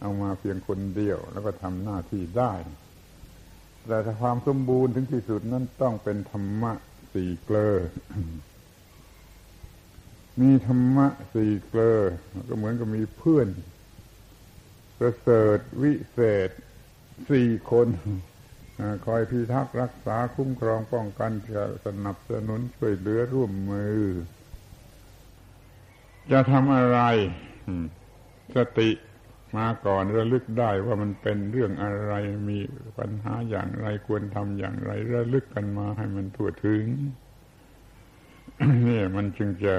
เอามาเพียงคนเดียวแล้วก็ทำหน้าที่ได้แต่ความสมบูรณ์ถึงที่สุดนั้นต้องเป็นธรรมะสี่เกลอ มีธรรมะสี่เกลอก็เหมือนกับมีเพื่อนประเสริฐวิเศษสี่คนคอยพิทักษ์รักษาคุ้มครองป้องกันสนับสนุนช่วยเหลือร่วมมือจะทำอะไรสติมาก่อนระลึกได้ว่ามันเป็นเรื่องอะไรมีปัญหาอย่างไรควรทำอย่างไรระลึกกันมาให้มันทั่วถึง นี่มันจึงจะ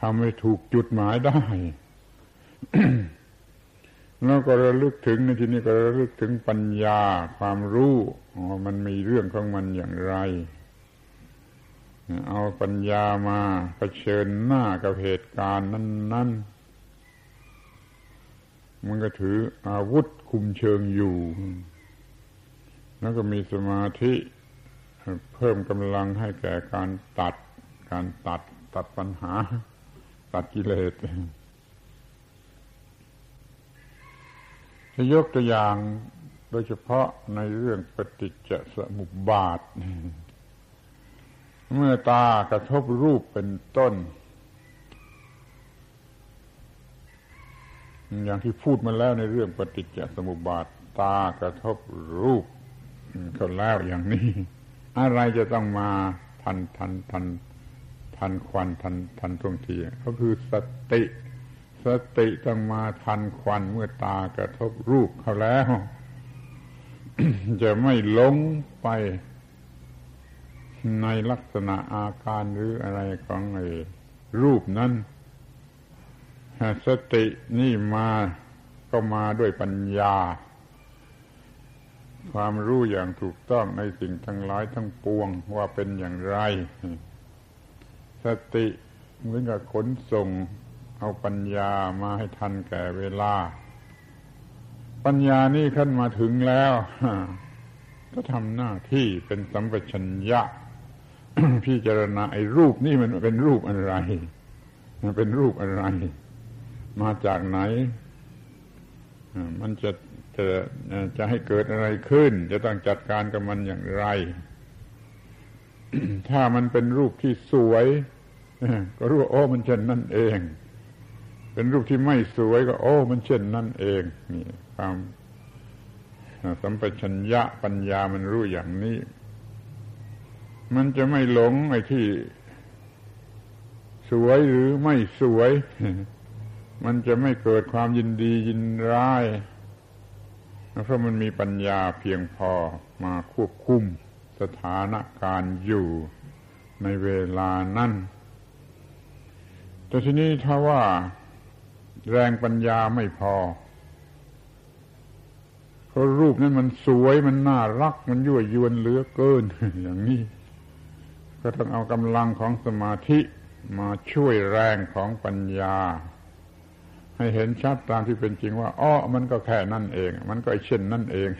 ทำให้ถูกจุดหมายได้ แล้วก็ระลึกถึงในที่นี้ก็ระลึกถึงปัญญาความรู้ว่ามันมีเรื่องของมันอย่างไรเอาปัญญามาเผชิญหน้ากับเหตุการณ์นั้นๆมันก็ถืออาวุธคุมเชิงอยู่แล้วก็มีสมาธิเพิ่มกำลังให้แก่การตัดปัญหาตัดกิเลสจะยกตัวอย่างโดยเฉพาะในเรื่องปฏิจจสมุปบาทเมื่อตากระทบรูปเป็นต้นอย่างที่พูดมาแล้วในเรื่องปฏิจจสมุปบาทตากระทบรูปก็แล้วอย่างนี้อะไรจะต้องมาทันควันทันท่วงทีก็คือสติต้องมาทันควันเมื่อตากระทบรูปเขาแล้ว จะไม่หลงไปในลักษณะอาการหรืออะไรของรูปนั้นสตินี่มาก็มาด้วยปัญญาความรู้อย่างถูกต้องในสิ่งทั้งหลายทั้งปวงว่าเป็นอย่างไรสติเหมือนกับขนส่งเอาปัญญามาให้ทันแก่เวลาปัญญานี่ขั้นมาถึงแล้วก็ทำหน้าที่เป็นสัมปชัญญะ พิจารณาไอ้รูปนี่มันเป็นรูปอะไรมันเป็นรูปอะไรมาจากไหนมันจะให้เกิดอะไรขึ้นจะต้องจัดการกับมันอย่างไร ถ้ามันเป็นรูปที่สวย ก็รู้ว่าโอ้มันเช่นนั่นเองเป็นรูปที่ไม่สวยก็โอ้มันเช่นนั่นเองนี่ความสัมปชัญญะปัญญามันรู้อย่างนี้มันจะไม่หลงไอ้ที่สวยหรือไม่สวยมันจะไม่เกิดความยินดียินร้ายเพราะมันมีปัญญาเพียงพอมาควบคุมสถานการณ์อยู่ในเวลานั้นแต่ทีนี้ถ้าว่าแรงปัญญาไม่พอเพราะรูปนั้นมันสวยมันน่ารักมันยั่วยวนเหลือเกินอย่างนี้ก็ต้องเอากำลังของสมาธิมาช่วยแรงของปัญญาให้เห็นชัดตามที่เป็นจริงว่าอ้อมันก็แค่นั่นเองมันก็ไอ้เช่นนั่นเอง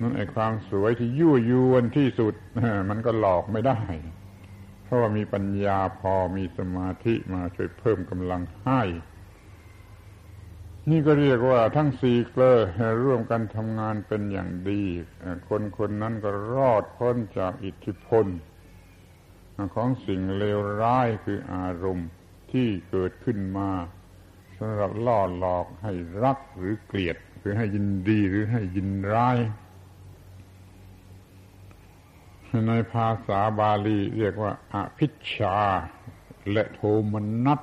นั่นไอ้ความสวยที่ยั่วยวนที่สุดมันก็หลอกไม่ได้เพราะว่ามีปัญญาพอมีสมาธิมาช่วยเพิ่มกำลังให้นี่ก็เรียกว่าทั้งสี่เกลอร่วมกันทำงานเป็นอย่างดีคนคนนั้นก็รอดพ้นจากอิทธิพลของสิ่งเลวร้ายคืออารมณ์ที่เกิดขึ้นมาสำหรับล่อหลอกให้รักหรือเกลียดหรือให้ยินดีหรือให้ยินร้ายในภาษาบาลีเรียกว่าอภิชฌาและโทมนัส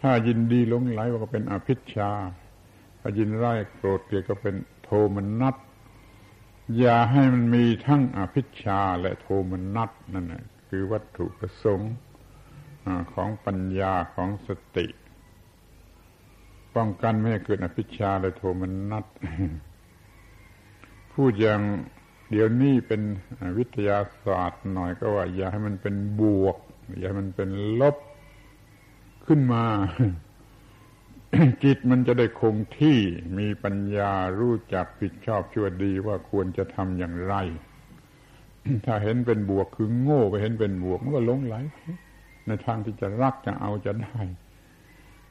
ถ้ายินดีหลงไหลก็เป็นอภิชฌาถ้ายินร้ายโกรธเกลียดก็เป็นโทมนัสอย่าให้มันมีทั้งอภิชฌาและโทมนัสนั่นแหละคือวัตถุประสงค์ของปัญญาของสติป้องกันไม่ให้เกิดอภิชฌาและโทมนัสพูดอย่างเดี๋ยวนี้เป็นวิทยาศาสตร์หน่อยก็ว่าอย่าให้มันเป็นบวกอย่าให้มันเป็นลบขึ้นมา จิตมันจะได้คงที่มีปัญญารู้จักผิดชอบชั่วดีว่าควรจะทำอย่างไร ถ้าเห็นเป็นบวกคือโง่ไปเห็นเป็นบวกมันก็หลงไหลในทางที่จะรักจะเอาจะได้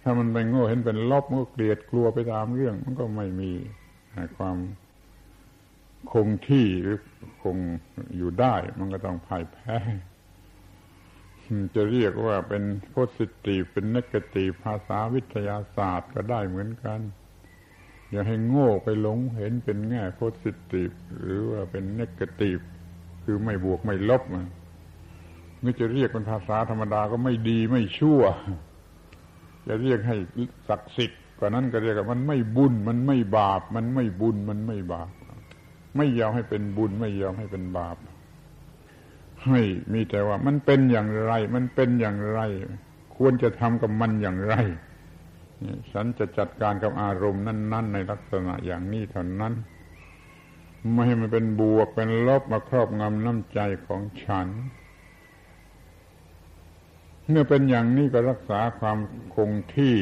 ถ้ามันไปโง่เห็นเป็นลบมันก็เกลียดกลัวไปตามเรื่องมันก็ไม่มีความคงที่หรือคงอยู่ได้มันก็ต้องพ่ายแพ้จะเรียกว่าเป็นโพสิทีฟเป็นเนกาทีฟภาษาวิทยาศาสตร์ก็ได้เหมือนกันอย่าให้โง่ไปหลงเห็นเป็นแง่โพสิทีฟหรือว่าเป็นเนกาทีฟคือไม่บวกไม่ลบนี่จะเรียกเป็นภาษาธรรมดาก็ไม่ดีไม่ชั่วจะเรียกให้ศักดิ์สิทธิ์กว่านั้นก็เรียกว่ามันไม่บุญมันไม่บาปมันไม่บุญมันไม่บาปไม่ยอมให้เป็นบุญไม่ยอมให้เป็นบาปให้มีแต่ว่ามันเป็นอย่างไรมันเป็นอย่างไรควรจะทำกับมันอย่างไรฉันจะจัดการกับอารมณ์นั้นๆในลักษณะอย่างนี้เท่านั้นไม่ให้มันเป็นบวกเป็นลบมาครอบงำน้ำใจของฉันเมื่อเป็นอย่างนี้ก็รักษาความคงที่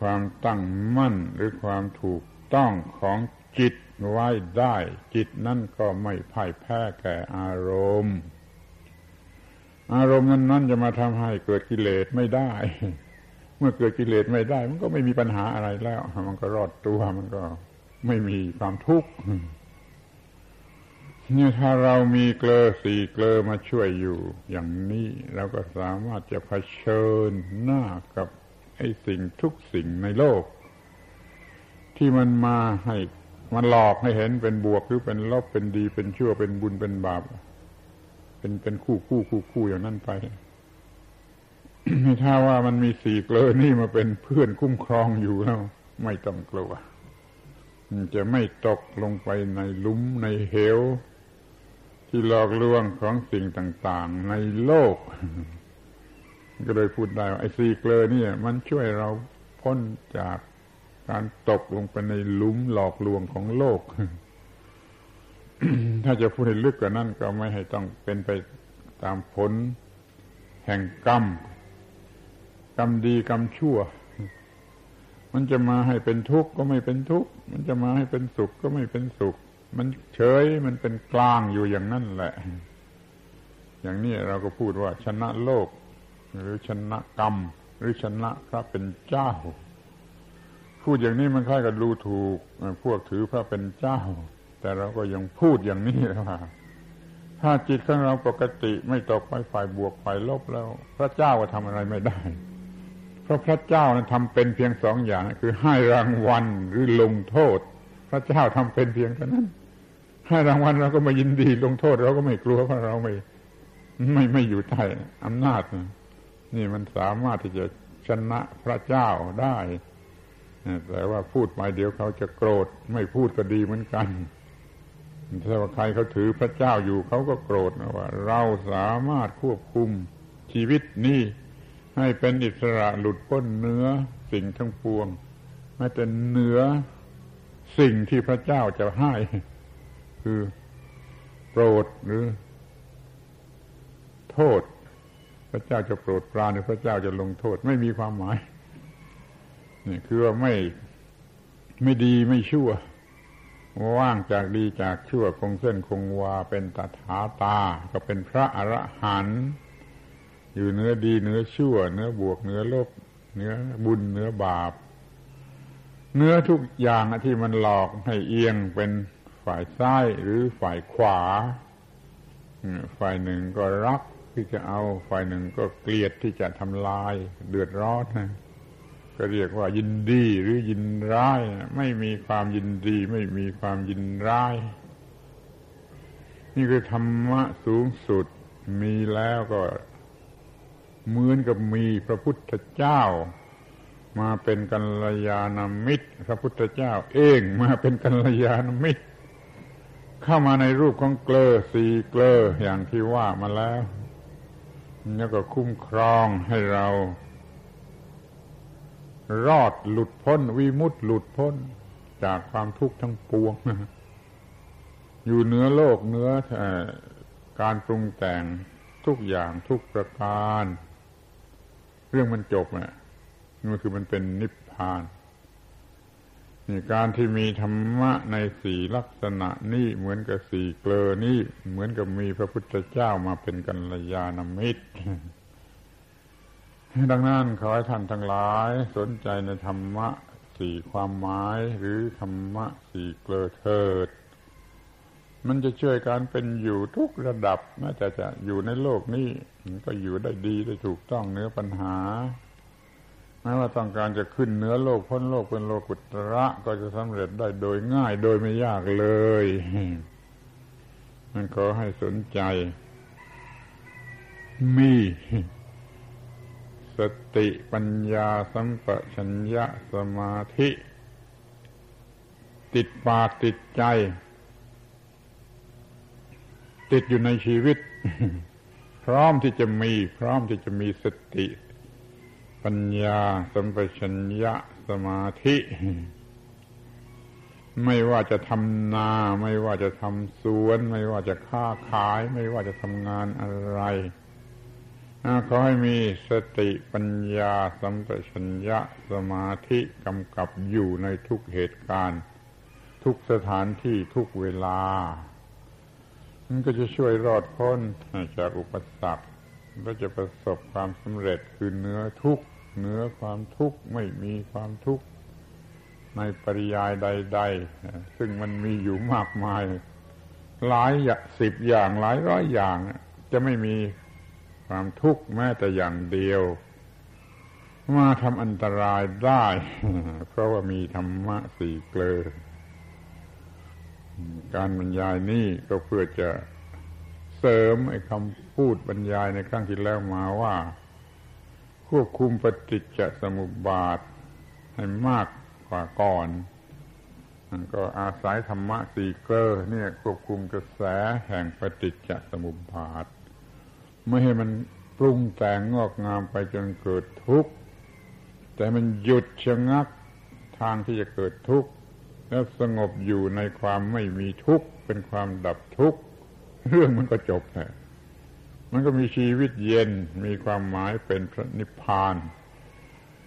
ความตั้งมั่นหรือความถูกต้องของจิตไว้ได้จิตนั่นก็ไม่พ่ายแพ้แก่อารมณ์นั้นจะมาทำให้เกิดกิเลสไม่ได้เมื่อเกิดกิเลสไม่ได้มันก็ไม่มีปัญหาอะไรแล้วมันก็รอดตัวมันก็ไม่มีความทุกข์เนี่ยถ้าเรามีเกลอสี่เกลอมาช่วยอยู่อย่างนี้เราก็สามารถจะเผชิญหน้ากับไอ้สิ่งทุกสิ่งในโลกที่มันมาให้มันหลอกให้เห็นเป็นบวกหรือเป็นลบเป็นดีเป็นชั่วเป็นบุญเป็นบาปเป็นคู่อย่างนั้นไป ถ้าว่ามันมีสี่เกลอนี่มาเป็นเพื่อนคุ้มครองอยู่แล้วไม่ต้องกลัวจะไม่ตกลงไปในหลุมในเหวที่หลอกลวงของสิ่งต่างๆในโลก ก็เลยพูดได้ว่าไอ้สี่เกลอนี่มันช่วยเราพ้นจากการตกลงไปในหลุมหลอกลวงของโลก ถ้าจะพูดให้ลึกกว่านั้นก็ไม่ให้ต้องเป็นไปตามผลแห่งกรรมดีกรรมชั่วมันจะมาให้เป็นทุกข์ก็ไม่เป็นทุกข์มันจะมาให้เป็นสุขก็ไม่เป็นสุขมันเฉยมันเป็นกลางอยู่อย่างนั้นแหละ อย่างนี้เราก็พูดว่าชนะโลกหรือชนะกรรมหรือชนะพระเป็นเจ้าพูดอย่างนี้มันคล้ายกับดูถูกพวกถือพระเป็นเจ้าแต่เราก็ยังพูดอย่างนี้ว่า ถ้าจิตของเราปกติไม่ตกไปฝ่ายบวกฝ่ายลบแล้วพระเจ้าก็ทำอะไรไม่ได้เพราะพระเจ้านั้นทำเป็นเพียงสองอย่างคือให้รางวัลหรือลงโทษพระเจ้าทำเป็นเพียงเท่านั้นให้รางวัลเราก็ไม่ยินดีลงโทษเราก็ไม่กลัวเพราะเราไม่อยู่ใต้อำนาจนี่มันสามารถที่จะชนะพระเจ้าได้แต่ว่าพูดไปเดี๋ยวเขาจะโกรธไม่พูดก็ดีเหมือนกันถ้าใครเขาถือพระเจ้าอยู่เขาก็โกรธนะว่าเราสามารถควบคุมชีวิตนี้ให้เป็นอิสระหลุดพ้นเหนือสิ่งทั้งปวงแม้แต่เหนือสิ่งที่พระเจ้าจะให้คือโปรดหรือโทษพระเจ้าจะโปรดปรานหรือพระเจ้าจะลงโทษไม่มีความหมายนี่คือว่าไม่ดีไม่ชั่วว่างจากดีจากชั่วคงเส้นคงวาเป็นตถาคตก็เป็นพระอรหันต์อยู่เนื้อดีเนื้อชั่วเนื้อบวกเนื้อลบเนื้อบุญเนื้อบาปเนื้อทุกอย่างที่มันหลอกให้เอียงเป็นฝ่ายซ้ายหรือฝ่ายขวาฝ่ายหนึ่งก็รักที่จะเอาฝ่ายหนึ่งก็เกลียดที่จะทำลายเดือดร้อนนะก็เรียกว่ายินดีหรือยินร้ายไม่มีความยินดีไม่มีความยินร้ายนี่คือธรรมะสูงสุดมีแล้วก็เหมือนกับมีพระพุทธเจ้ามาเป็นกัลยาณมิตรพระพุทธเจ้าเองมาเป็นกัลยาณมิตรเข้ามาในรูปของเกลอสี่เกลออย่างที่ว่ามาแล้วแล้วก็คุ้มครองให้เรารอดหลุดพ้นวิมุตติหลุดพ้นจากความทุกข์ทั้งปวงอยู่เหนือโลกเหนือการปรุงแต่งทุกอย่างทุกประการเรื่องมันจบน่ะมันคือมันเป็นนิพพานนี่การที่มีธรรมะในสี่ลักษณะนี้เหมือนกับสี่เกลอนี้เหมือนกับมีพระพุทธเจ้ามาเป็นกัลยาณมิตรดังนั้นขอให้ท่านทั้งหลายสนใจในธรรมะสี่ความหมายหรือธรรมะสี่เกลอเถิดมันจะช่วยการเป็นอยู่ทุกระดับแม้แต่จะอยู่ในโลกนี้มันก็อยู่ได้ดีได้ถูกต้องเนื้อปัญหาแม้ว่าต้องการจะขึ้นเนื้อโลกพ้นโลกเป็นโลกุตระก็จะสำเร็จได้โดยง่ายโดยไม่ยากเลยมันขอให้สนใจมีสติปัญญาสัมปชัญญะสมาธิติดปากติดใจติดอยู่ในชีวิตพร้อมที่จะมีพร้อมที่จะมีสติปัญญาสัมปชัญญะสมาธิไม่ว่าจะทำนาไม่ว่าจะทำสวนไม่ว่าจะค้าขายไม่ว่าจะทำงานอะไรขอให้มีสติปัญญาสัมปชัญญะสมาธิกำกับอยู่ในทุกเหตุการณ์ทุกสถานที่ทุกเวลามันก็จะช่วยรอดพ้นจากอุปสรรคก็จะประสบความสำเร็จคือเหนือทุกข์เหนือความทุกข์ไม่มีความทุกข์ในปริยายใดๆซึ่งมันมีอยู่มากมายหลายสิบอย่างหลายร้อยอย่างจะไม่มีความทุกข์แม้แต่อย่างเดียวมาทำอันตรายได้เพราะว่ามีธรรมะสี่เกลอการบรรยายนี้ก็เพื่อจะเสริมไอ้คำพูดบรรยายในครั้งที่แล้วมาว่าควบคุมปฏิจจสมุปบาทให้มากกว่าก่อนก็อาศัยธรรมะสี่เกลอเนี่ยควบคุมกระแสแห่งปฏิจจสมุปบาทไม่ให้มันปรุงแต่งงอกงามไปจนเกิดทุกข์แต่มันหยุดชะงักทางที่จะเกิดทุกข์แล้วสงบอยู่ในความไม่มีทุกข์เป็นความดับทุกข์เรื่องมันก็จบแหละมันก็มีชีวิตเย็นมีความหมายเป็นพระนิพพาน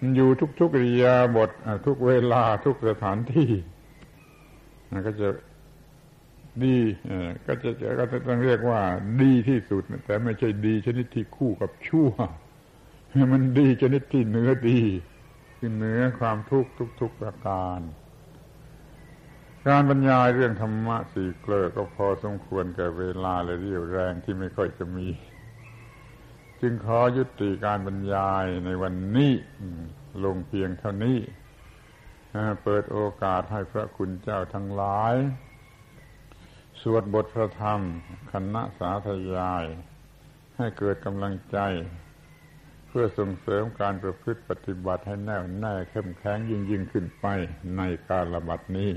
มันอยู่ทุกๆอิริยาบถทุกเวลาทุกสถานที่มันก็จะดีก็ต้องเรียกว่าดีที่สุดแต่ไม่ใช่ดีชนิดที่คู่กับชั่วมันดีชนิดที่เหนือดีคือเหนือความทุกข์ทุกๆประการ การบรรยายเรื่องธรรมะสี่เกลอก็พอสมควรแก่เวลาและเรี่ยวแรงที่ไม่ค่อยจะมีจึงขอยุติการบรรยายในวันนี้ลงเพียงเท่านี้เปิดโอกาสให้พระคุณเจ้าทั้งหลายสวดบทพระธรรมคณะสาธยายให้เกิดกำลังใจเพื่อส่งเสริมการประพฤติปฏิบัติให้แน่วแน่เข้มแข็งยิ่งขึ้นไปในกาลบัดนี้